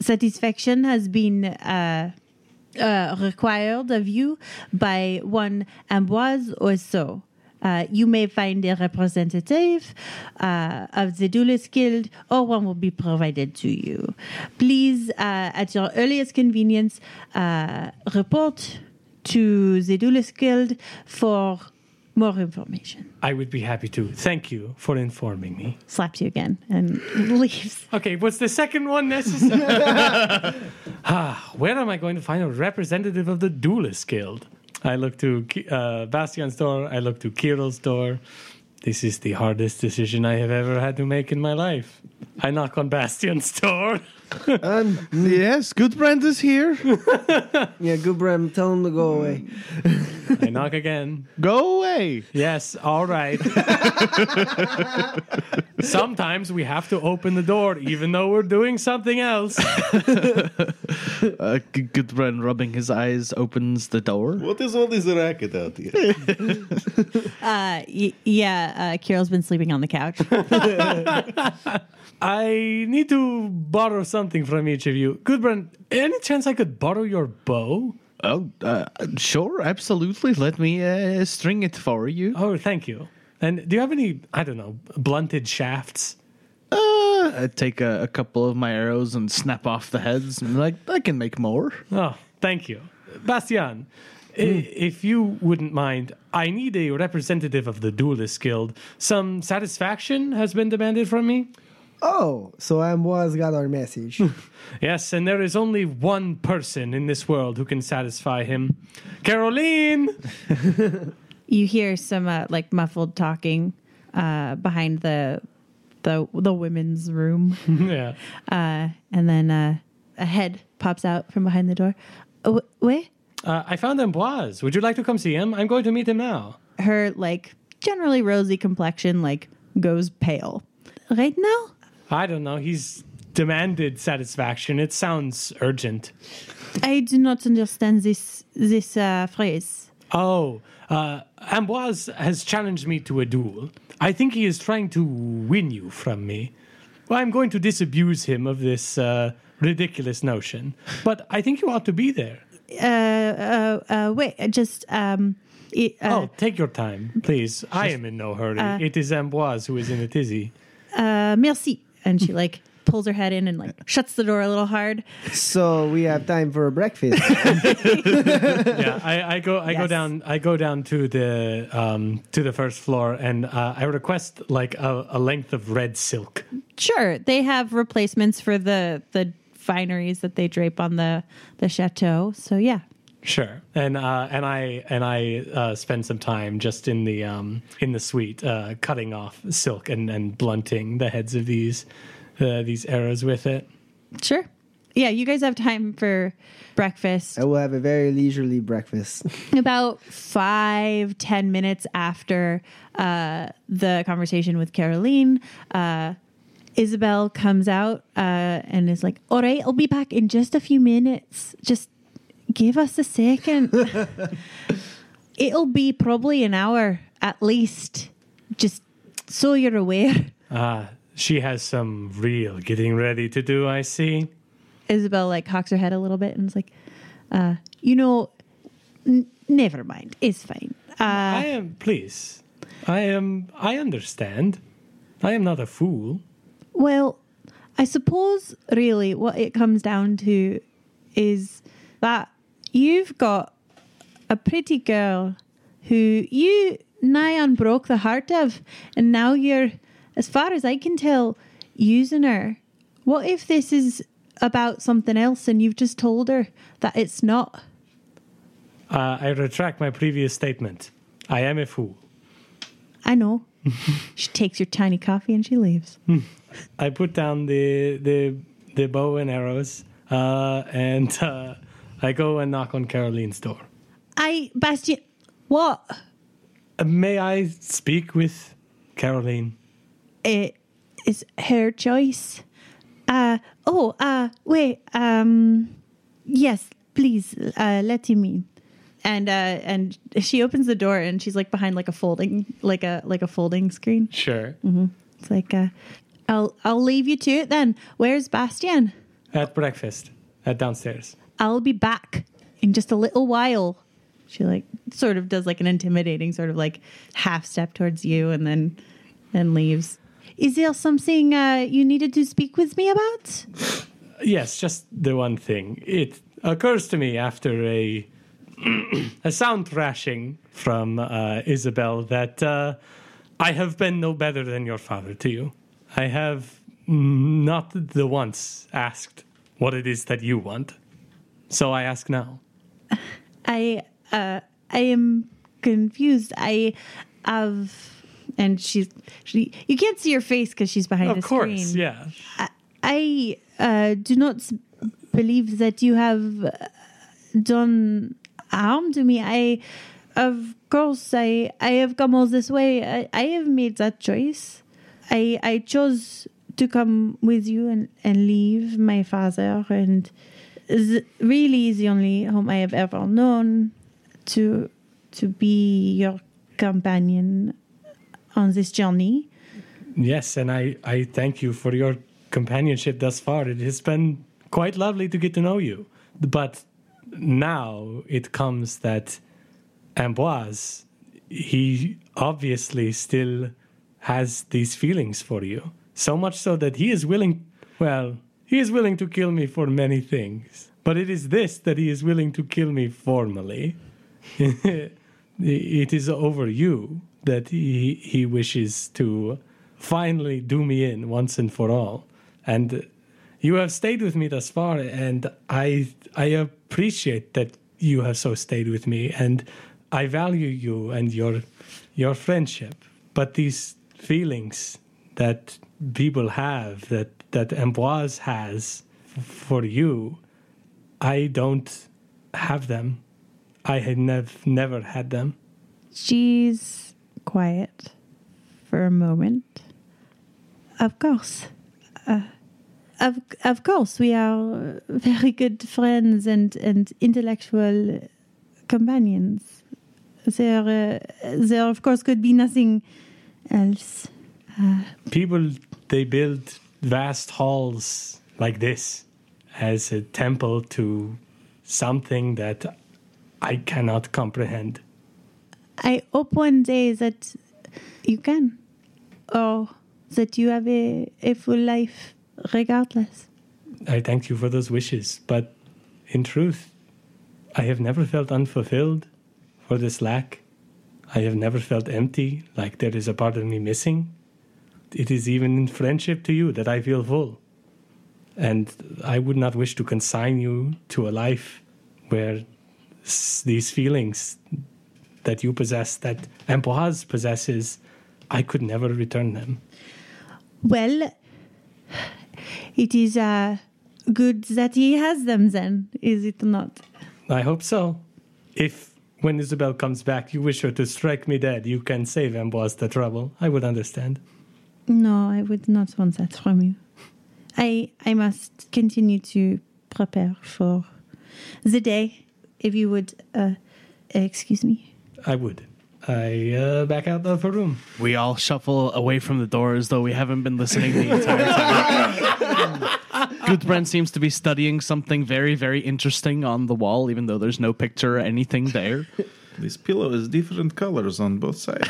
satisfaction has been required of you by one Amboise or so. You may find a representative of the Duelist Guild, or one will be provided to you. Please, at your earliest convenience, report to the Duelist Guild for more information. I would be happy to. Thank you for informing me. Slaps you again and leaves. Okay, was the second one necessary? Where am I going to find a representative of the Duelist Guild? I look to Bastion's door. I look to Kirill's door. This is the hardest decision I have ever had to make in my life. I knock on Bastion's door. Yes, Goodbrand is here. Yeah, Goodbrand, tell him to go away. I knock again. Go away. Yes, all right. Sometimes we have to open the door, even though we're doing something else. Goodbrand, rubbing his eyes, opens the door. What is all this racket out here? Kirill's been sleeping on the couch. I need to borrow something from each of you. Goodbrand, any chance I could borrow your bow? Oh, sure, absolutely. Let me string it for you. Oh, thank you. And do you have any, I don't know, blunted shafts? I take a couple of my arrows and snap off the heads. And like, I can make more. Oh, thank you. Bastian, if you wouldn't mind, I need a representative of the Duelist Guild. Some satisfaction has been demanded from me. Oh, so Amboise got our message. Yes, and there is only one person in this world who can satisfy him. Caroline! You hear some muffled talking behind the women's room. Yeah. And then a head pops out from behind the door. Wait? I found Amboise. Would you like to come see him? I'm going to meet him now. Her, generally rosy complexion, goes pale. Right now? I don't know. He's demanded satisfaction. It sounds urgent. I do not understand this phrase. Oh, Amboise has challenged me to a duel. I think he is trying to win you from me. Well, I'm going to disabuse him of this ridiculous notion. But I think you ought to be there. Take your time, please. I am in no hurry. It is Amboise who is in a tizzy. Merci. And she pulls her head in and shuts the door a little hard. So we have time for a breakfast. Yeah, I go down to the first floor, and I request a length of red silk. Sure, they have replacements for the fineries that they drape on the chateau. So yeah. Sure, and I spend some time just in the suite cutting off silk and blunting the heads of these arrows with it. Sure, yeah, you guys have time for breakfast. I will have a very leisurely breakfast. About 5-10 minutes after the conversation with Caroline, Isabel comes out and is like, "All right, I'll be back in just a few minutes. Just give us a second." It'll be probably an hour at least, just so you're aware. She has some real getting ready to do, I see. Isabel cocks her head a little bit and is like, never mind. It's fine. I understand. I am not a fool. Well, I suppose really what it comes down to is that you've got a pretty girl who you nigh on broke the heart of, and now you're, as far as I can tell, using her. What if this is about something else and you've just told her that it's not? I retract my previous statement. I am a fool. I know. She takes your tiny coffee and she leaves. I put down the bow and arrows and I go and knock on Caroline's door. Bastion, what? May I speak with Caroline? It is her choice. Wait. Yes, please, let him in. And she opens the door and she's behind a folding screen. Sure. Mm-hmm. It's I'll leave you to it then. Where's Bastian? At breakfast, at downstairs. I'll be back in just a little while. She like sort of does like an intimidating sort of like half step towards you and then leaves. Is there something you needed to speak with me about? Yes, just the one thing. It occurs to me after a sound thrashing from Isabel that I have been no better than your father to you. I have not the once asked what it is that you want. So I ask now. I am confused. I have... And she you can't see her face because she's behind the screen. Of course, yeah. I do not believe that you have done harm to me. Of course, I have come all this way. I have made that choice. I chose to come with you and leave my father. And really is the only home I have ever known to be your companion on this journey. Yes, and I thank you for your companionship thus far. It has been quite lovely to get to know you. But now it comes that Amboise, he obviously still has these feelings for you. So much so that he is willing to kill me for many things. But it is this that he is willing to kill me formally. It is over you that he wishes to finally do me in once and for all. And you have stayed with me thus far, and I appreciate that you have so stayed with me, and I value you and your friendship. But these feelings that people have, that Amboise has for you, I don't have them. I had never had them. She's quiet for a moment. Of course. Of course, we are very good friends and intellectual companions. There, of course, could be nothing else. People, they build vast halls like this as a temple to something that I cannot comprehend. I hope one day that you can, or that you have a full life regardless. I thank you for those wishes, but in truth, I have never felt unfulfilled for this lack. I have never felt empty, like there is a part of me missing. It is even in friendship to you that I feel full. And I would not wish to consign you to a life where these feelings that you possess, that Amboise possesses, I could never return them. Well, it is good that he has them then, is it not? I hope so. If, when Isabel comes back, you wish her to strike me dead, you can save Amboise the trouble. I would understand. No, I would not want that from you. I must continue to prepare for the day, if you would excuse me. I would. I back out of her room. We all shuffle away from the door as though we haven't been listening the entire time. Gudbrand seems to be studying something very, very interesting on the wall, even though there's no picture or anything there. This pillow is different colors on both sides.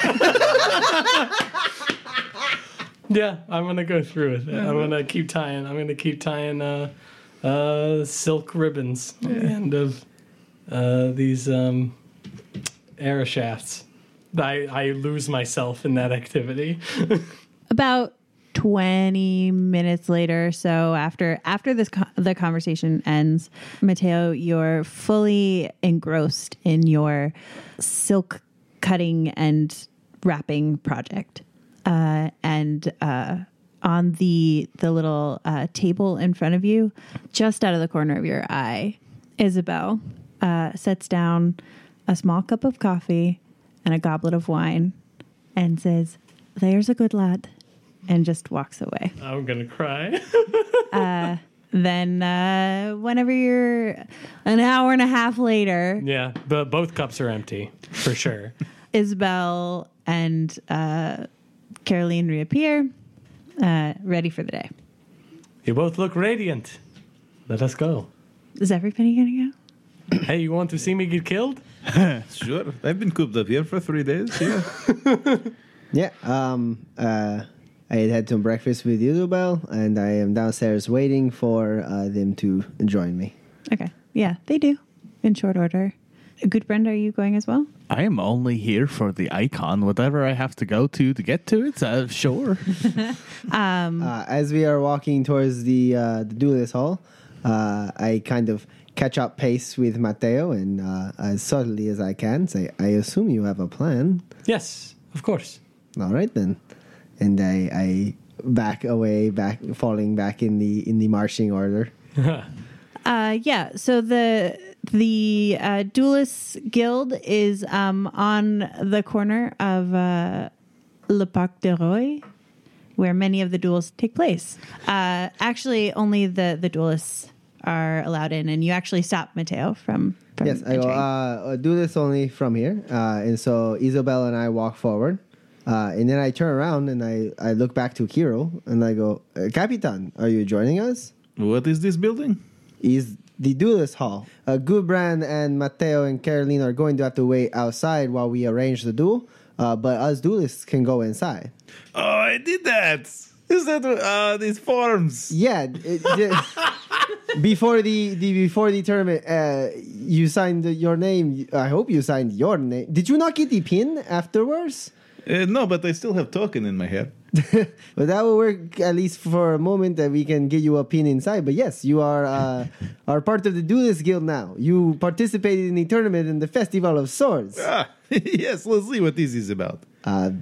Yeah, I'm going to go through with it. Mm-hmm. I'm going to keep tying silk ribbons at the end of these... air shafts. I lose myself in that activity. About 20 minutes later, so after this the conversation ends, Matteo, you're fully engrossed in your silk cutting and wrapping project. And on the little table in front of you, just out of the corner of your eye, Isabel sets down a small cup of coffee and a goblet of wine and says, "There's a good lad," and just walks away. I'm going to cry. Then whenever you're an hour and a half later. Yeah, but both cups are empty for sure. Isabel and Caroline reappear ready for the day. You both look radiant. Let us go. Is everybody going to go? Hey, you want to see me get killed? Sure. I've been cooped up here for 3 days. Yeah. Yeah. I had some breakfast with Isabel, and I am downstairs waiting for them to join me. Okay. Yeah, they do, in short order. Goodbrand, are you going as well? I am only here for the icon. Whatever I have to go to get to it, sure. As we are walking towards the Duelist Hall, I kind of catch up pace with Matteo, and as subtly as I can say, I assume you have a plan. Yes, of course. All right, then. And I falling back in the marching order. Yeah, so the Duelist Guild is on the corner of Le Parc de Roy, where many of the duels take place. Actually, only the duelists are allowed in, and you actually stop Matteo from yes, entering. I do this only from here. And so Isabel and I walk forward. And then I turn around and I look back to Kirill and I go, Capitan, are you joining us? What is this building? Is the Duelist Hall. Goodbrand and Matteo and Caroline are going to have to wait outside while we arrange the duel, but us duelists can go inside. Oh, I did that! Is that these forms? Yeah. Before the tournament, you signed your name. I hope you signed your name. Did you not get the pin afterwards? No, but I still have token in my head. But that will work at least for a moment that we can get you a pin inside. But yes, you are part of the Duelist Guild now. You participated in the tournament in the Festival of Swords. Ah, yes, let's see what this is about.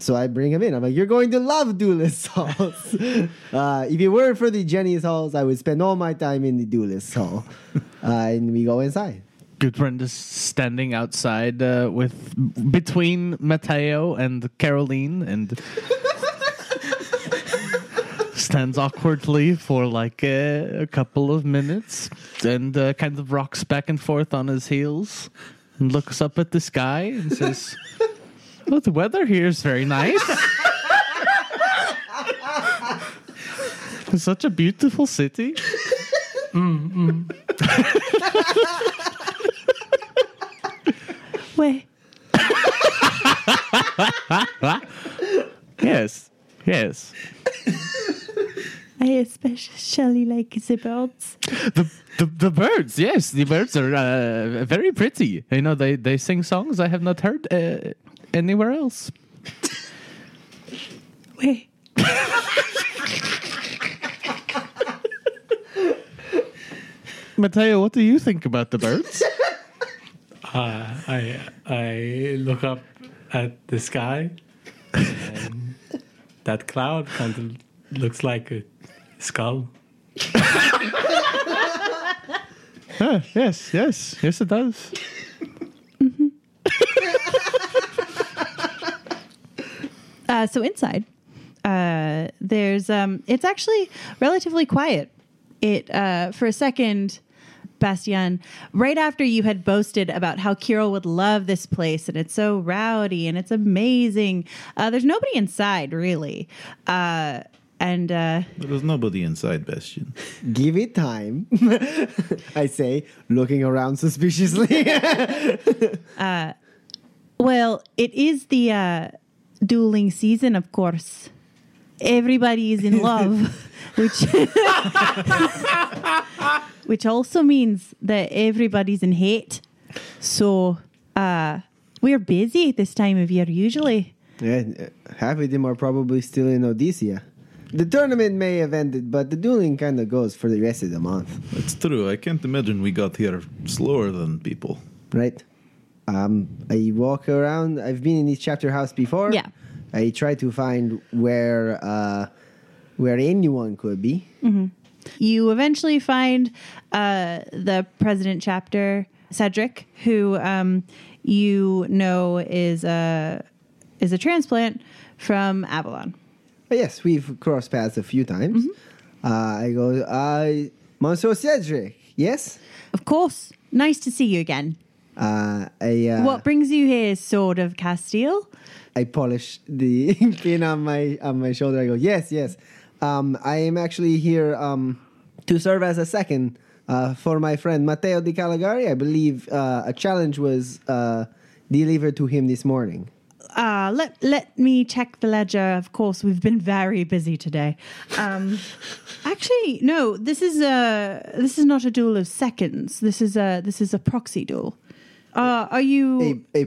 So I bring him in. I'm like, you're going to love Duelist Halls. If it weren't for the Jenny's Halls, I would spend all my time in the Duelist Hall. And we go inside. Gudrun is standing outside between Matteo and Caroline and stands awkwardly for like a couple of minutes and kind of rocks back and forth on his heels and looks up at the sky and says, well, the weather here is very nice. It's such a beautiful city. Way. Yes. I especially like the birds. The birds, yes. The birds are very pretty. You know, they sing songs I have not heard anywhere else. Way. Matteo, what do you think about the birds? I look up at the sky, and that cloud kind of looks like a skull. Yes, it does. Mm-hmm. So inside, there's it's actually relatively quiet. It for a second. Bastion, right after you had boasted about how Kirill would love this place and it's so rowdy and it's amazing, there's nobody inside, really. There's nobody inside, Bastion. Give it time, I say, looking around suspiciously. Well, it is the dueling season, of course. Everybody is in love, which also means that everybody's in hate. So we're busy this time of year usually. Yeah, half of them are probably still in Odyssea. The tournament may have ended, but the dueling kind of goes for the rest of the month. That's true. I can't imagine we got here slower than people. Right. I walk around. I've been in this chapter house before. Yeah. I try to find where anyone could be. Mm-hmm. You eventually find the president chapter, Cedric, who you know is a transplant from Avalon. Yes, we've crossed paths a few times. Mm-hmm. I go, Monsieur Cedric, yes? Of course. Nice to see you again. What brings you here, Sword of Castile? I polish the pin on my shoulder. I go, yes. I am actually here to serve as a second for my friend Matteo di Caligari. I believe a challenge was delivered to him this morning. Let me check the ledger. Of course, we've been very busy today. Actually, no. This is not a duel of seconds. This is a proxy duel. Are you a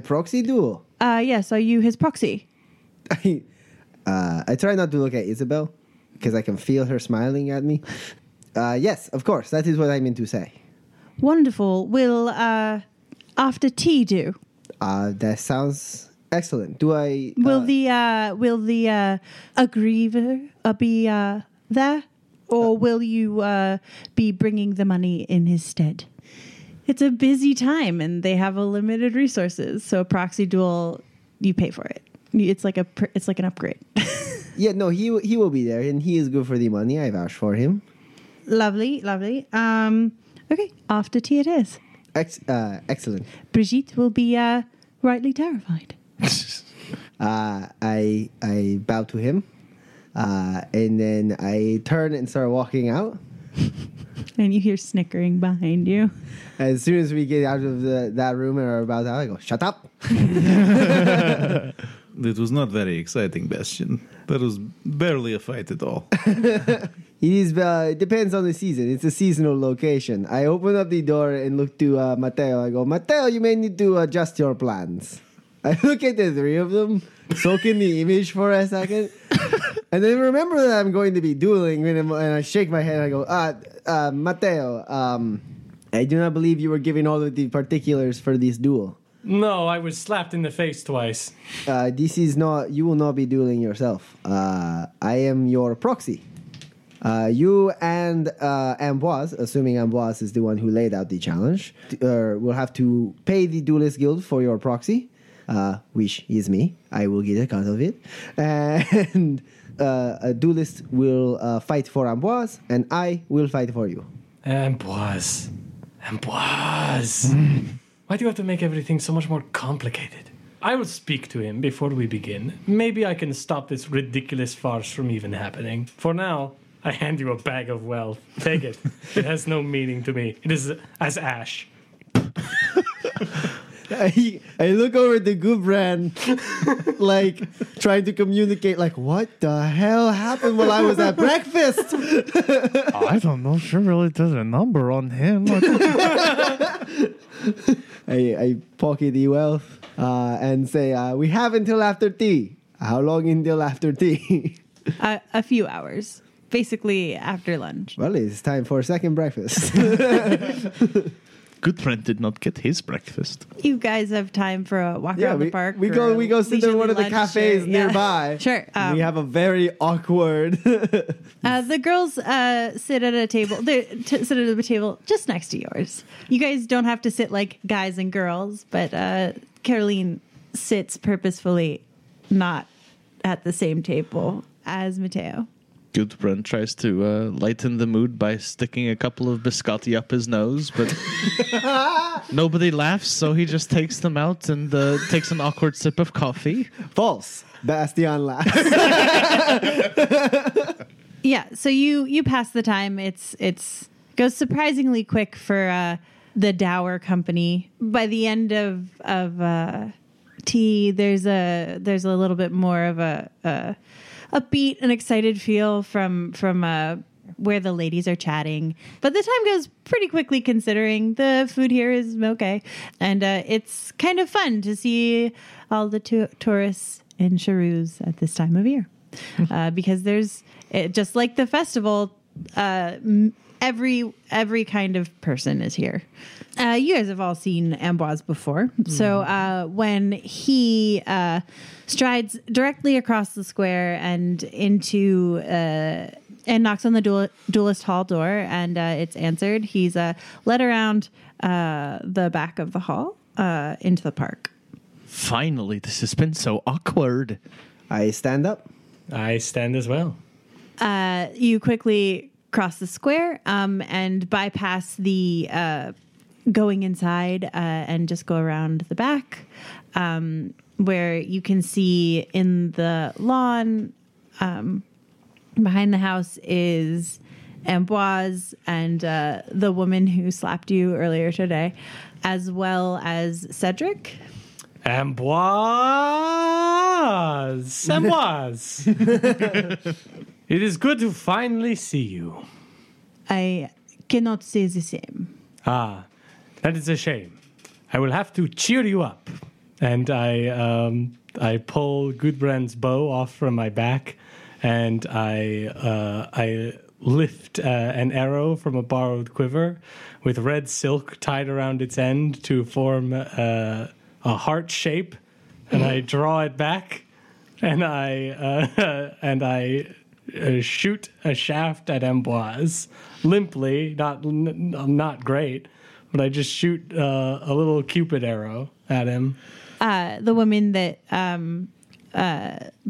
proxy duel? Yes. Are you his proxy? I try not to look at Isabel because I can feel her smiling at me. Yes, of course. That is what I meant to say. Wonderful. Will after tea do? That sounds excellent. Do I? Will the aggriever be there, or will you be bringing the money in his stead? It's a busy time, and they have a limited resources. So a proxy duel, you pay for it. It's like an upgrade. Yeah, no, he will be there, and he is good for the money. I vouch for him. Lovely, lovely. Okay, after tea it is. Excellent. Brigitte will be rightly terrified. I bow to him, and then I turn and start walking out. And you hear snickering behind you. As soon as we get out of that room and are about out, I go, "Shut up!" It was not very exciting, Bastion. That was barely a fight at all. It depends on the season. It's a seasonal location. I open up the door and look to Matteo. I go, "Matteo, you may need to adjust your plans." I look at the three of them, soak in the image for a second, and then remember that I'm going to be dueling. And I shake my head and I go, Matteo, I do not believe you were given all of the particulars for this duel." No, I was slapped in the face twice. This is not... You will not be dueling yourself. I am your proxy. You and Amboise, assuming Amboise is the one who laid out the challenge, will have to pay the Duelist Guild for your proxy, which is me. I will get a cut of it. And a duelist will fight for Amboise, and I will fight for you. Amboise. Why do you have to make everything so much more complicated? I will speak to him before we begin. Maybe I can stop this ridiculous farce from even happening. For now, I hand you a bag of wealth. Take it. It has no meaning to me. It is as ash. I look over at the Goodbrand, like, trying to communicate, like, what the hell happened while I was at breakfast? I don't know. She really did a number on him. I pocket the wealth and say, we have until after tea. How long until after tea? A few hours. Basically, after lunch. Well, it's time for a second breakfast. Goodbrand did not get his breakfast. You guys have time for a walk around the park. We go sit in one of the cafes nearby. Yeah. Sure. We have a very awkward... the girls sit at a table. They sit at a table just next to yours. You guys don't have to sit like guys and girls, but Caroline sits purposefully not at the same table as Matteo. Goodbrand tries to lighten the mood by sticking a couple of biscotti up his nose, but nobody laughs, so he just takes them out and takes an awkward sip of coffee. False. Bastion laughs. Yeah, so you pass the time. It's goes surprisingly quick for the dour company. By the end of tea, there's a little bit more of a upbeat and excited feel from where the ladies are chatting. But the time goes pretty quickly considering the food here is okay. And it's kind of fun to see all the tourists in Charouse at this time of year. Because there's, just like the festival, every kind of person is here. You guys have all seen Amboise before. So when he strides directly across the square and into and knocks on the duelist hall door and it's answered, he's led around the back of the hall into the park. Finally, this has been so awkward. I stand up. I stand as well. You quickly... cross the square and bypass the going inside and just go around the back where you can see in the lawn Behind the house is Amboise and the woman who slapped you earlier today, as well as Cedric. Amboise! Amboise! It is good to finally see you. I cannot say the same. Ah, that is a shame. I will have to cheer you up. And I pull Goodbrand's bow off from my back, and I lift an arrow from a borrowed quiver with red silk tied around its end to form a heart shape, and I draw it back, and I shoot a shaft at Amboise, limply, not great, but I just shoot a little Cupid arrow at him. The woman that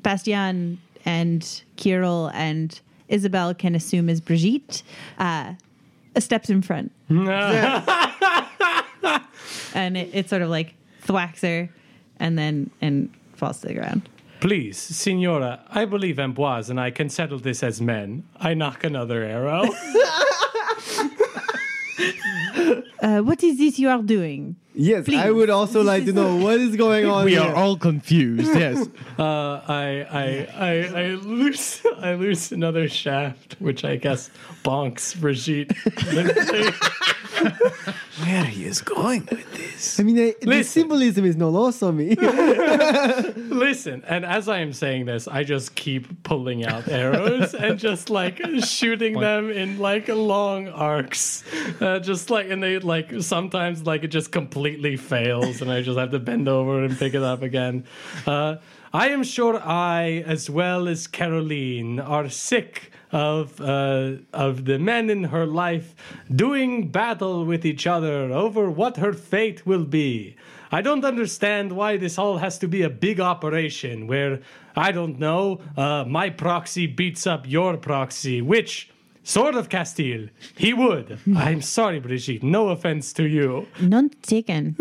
Bastion and Kirill and Isabel can assume is Brigitte, steps in front. And it sort of like thwacks her and falls to the ground. Please, Signora, I believe Amboise and I can settle this as men. I knock another arrow. What is this you are doing? Yes, please. I would also like to know what is going on. We are all confused. Yes, I lose another shaft, which I guess bonks Brigitte. Where he is going with this? I mean, the symbolism is no loss on me. Listen, and as I am saying this, I just keep pulling out arrows and just like shooting them in like long arcs, just like, and they like sometimes like it just completely fails, and I just have to bend over and pick it up again. I am sure I, as well as Caroline, are sick of the men in her life doing battle with each other over what her fate will be. I don't understand why this all has to be a big operation where, I don't know, my proxy beats up your proxy, which... Sword of Castile, he would. I'm sorry, Brigitte. No offense to you. None taken.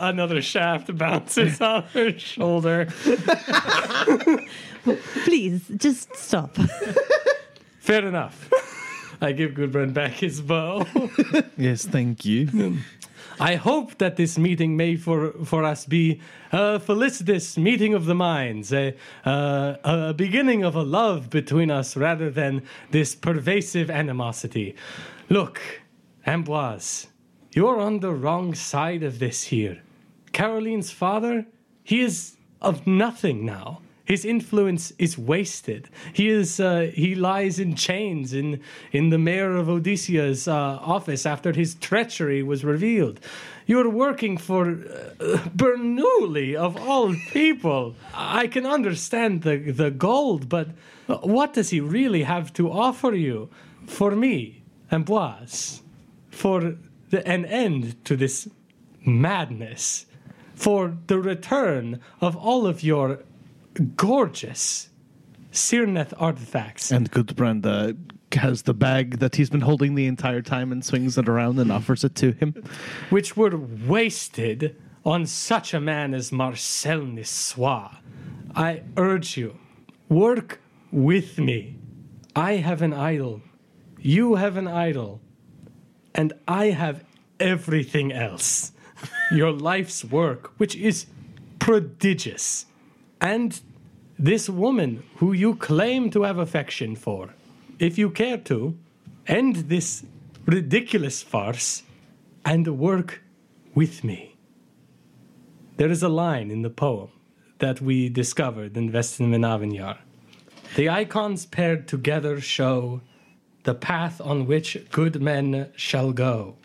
Another shaft bounces off her shoulder. Please, just stop. Fair enough. I give Goodbrand back his bow. Yes, thank you. I hope that this meeting may for us be a felicitous meeting of the minds, a beginning of a love between us rather than this pervasive animosity. Look, Amboise, you're on the wrong side of this here. Caroline's father, he is of nothing now. His influence is wasted. He lies in chains in the mayor of Odyssea's office after his treachery was revealed. You're working for Bernoulli, of all people. I can understand the gold, but what does he really have to offer you? For me, Amboise, for an end to this madness, for the return of all of your gorgeous Syrneth artifacts. And Goodbrand has the bag that he's been holding the entire time and swings it around and offers it to him. Which were wasted on such a man as Marcel Nisois. I urge you, work with me. I have an idol. You have an idol. And I have everything else. Your life's work, which is prodigious. And this woman who you claim to have affection for, if you care to, end this ridiculous farce and work with me. There is a line in the poem that we discovered in Vestan Manavynjar. The icons paired together show the path on which good men shall go.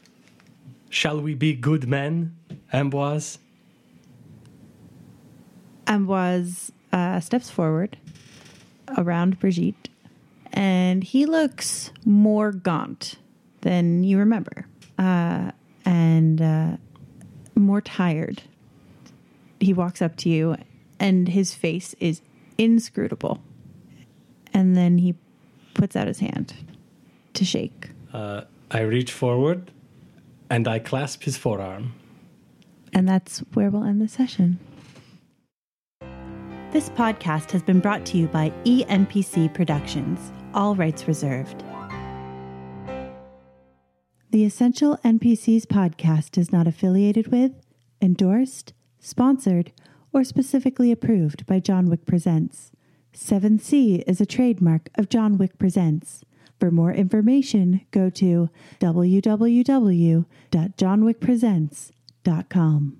Shall we be good men, Amboise? Amboise steps forward around Brigitte, and he looks more gaunt than you remember, and more tired. He walks up to you, and his face is inscrutable. And then he puts out his hand to shake. I reach forward, and I clasp his forearm. And that's where we'll end the session. This podcast has been brought to you by ENPC Productions, all rights reserved. The Essential NPCs podcast is not affiliated with, endorsed, sponsored, or specifically approved by John Wick Presents. 7C is a trademark of John Wick Presents. For more information, go to www.johnwickpresents.com.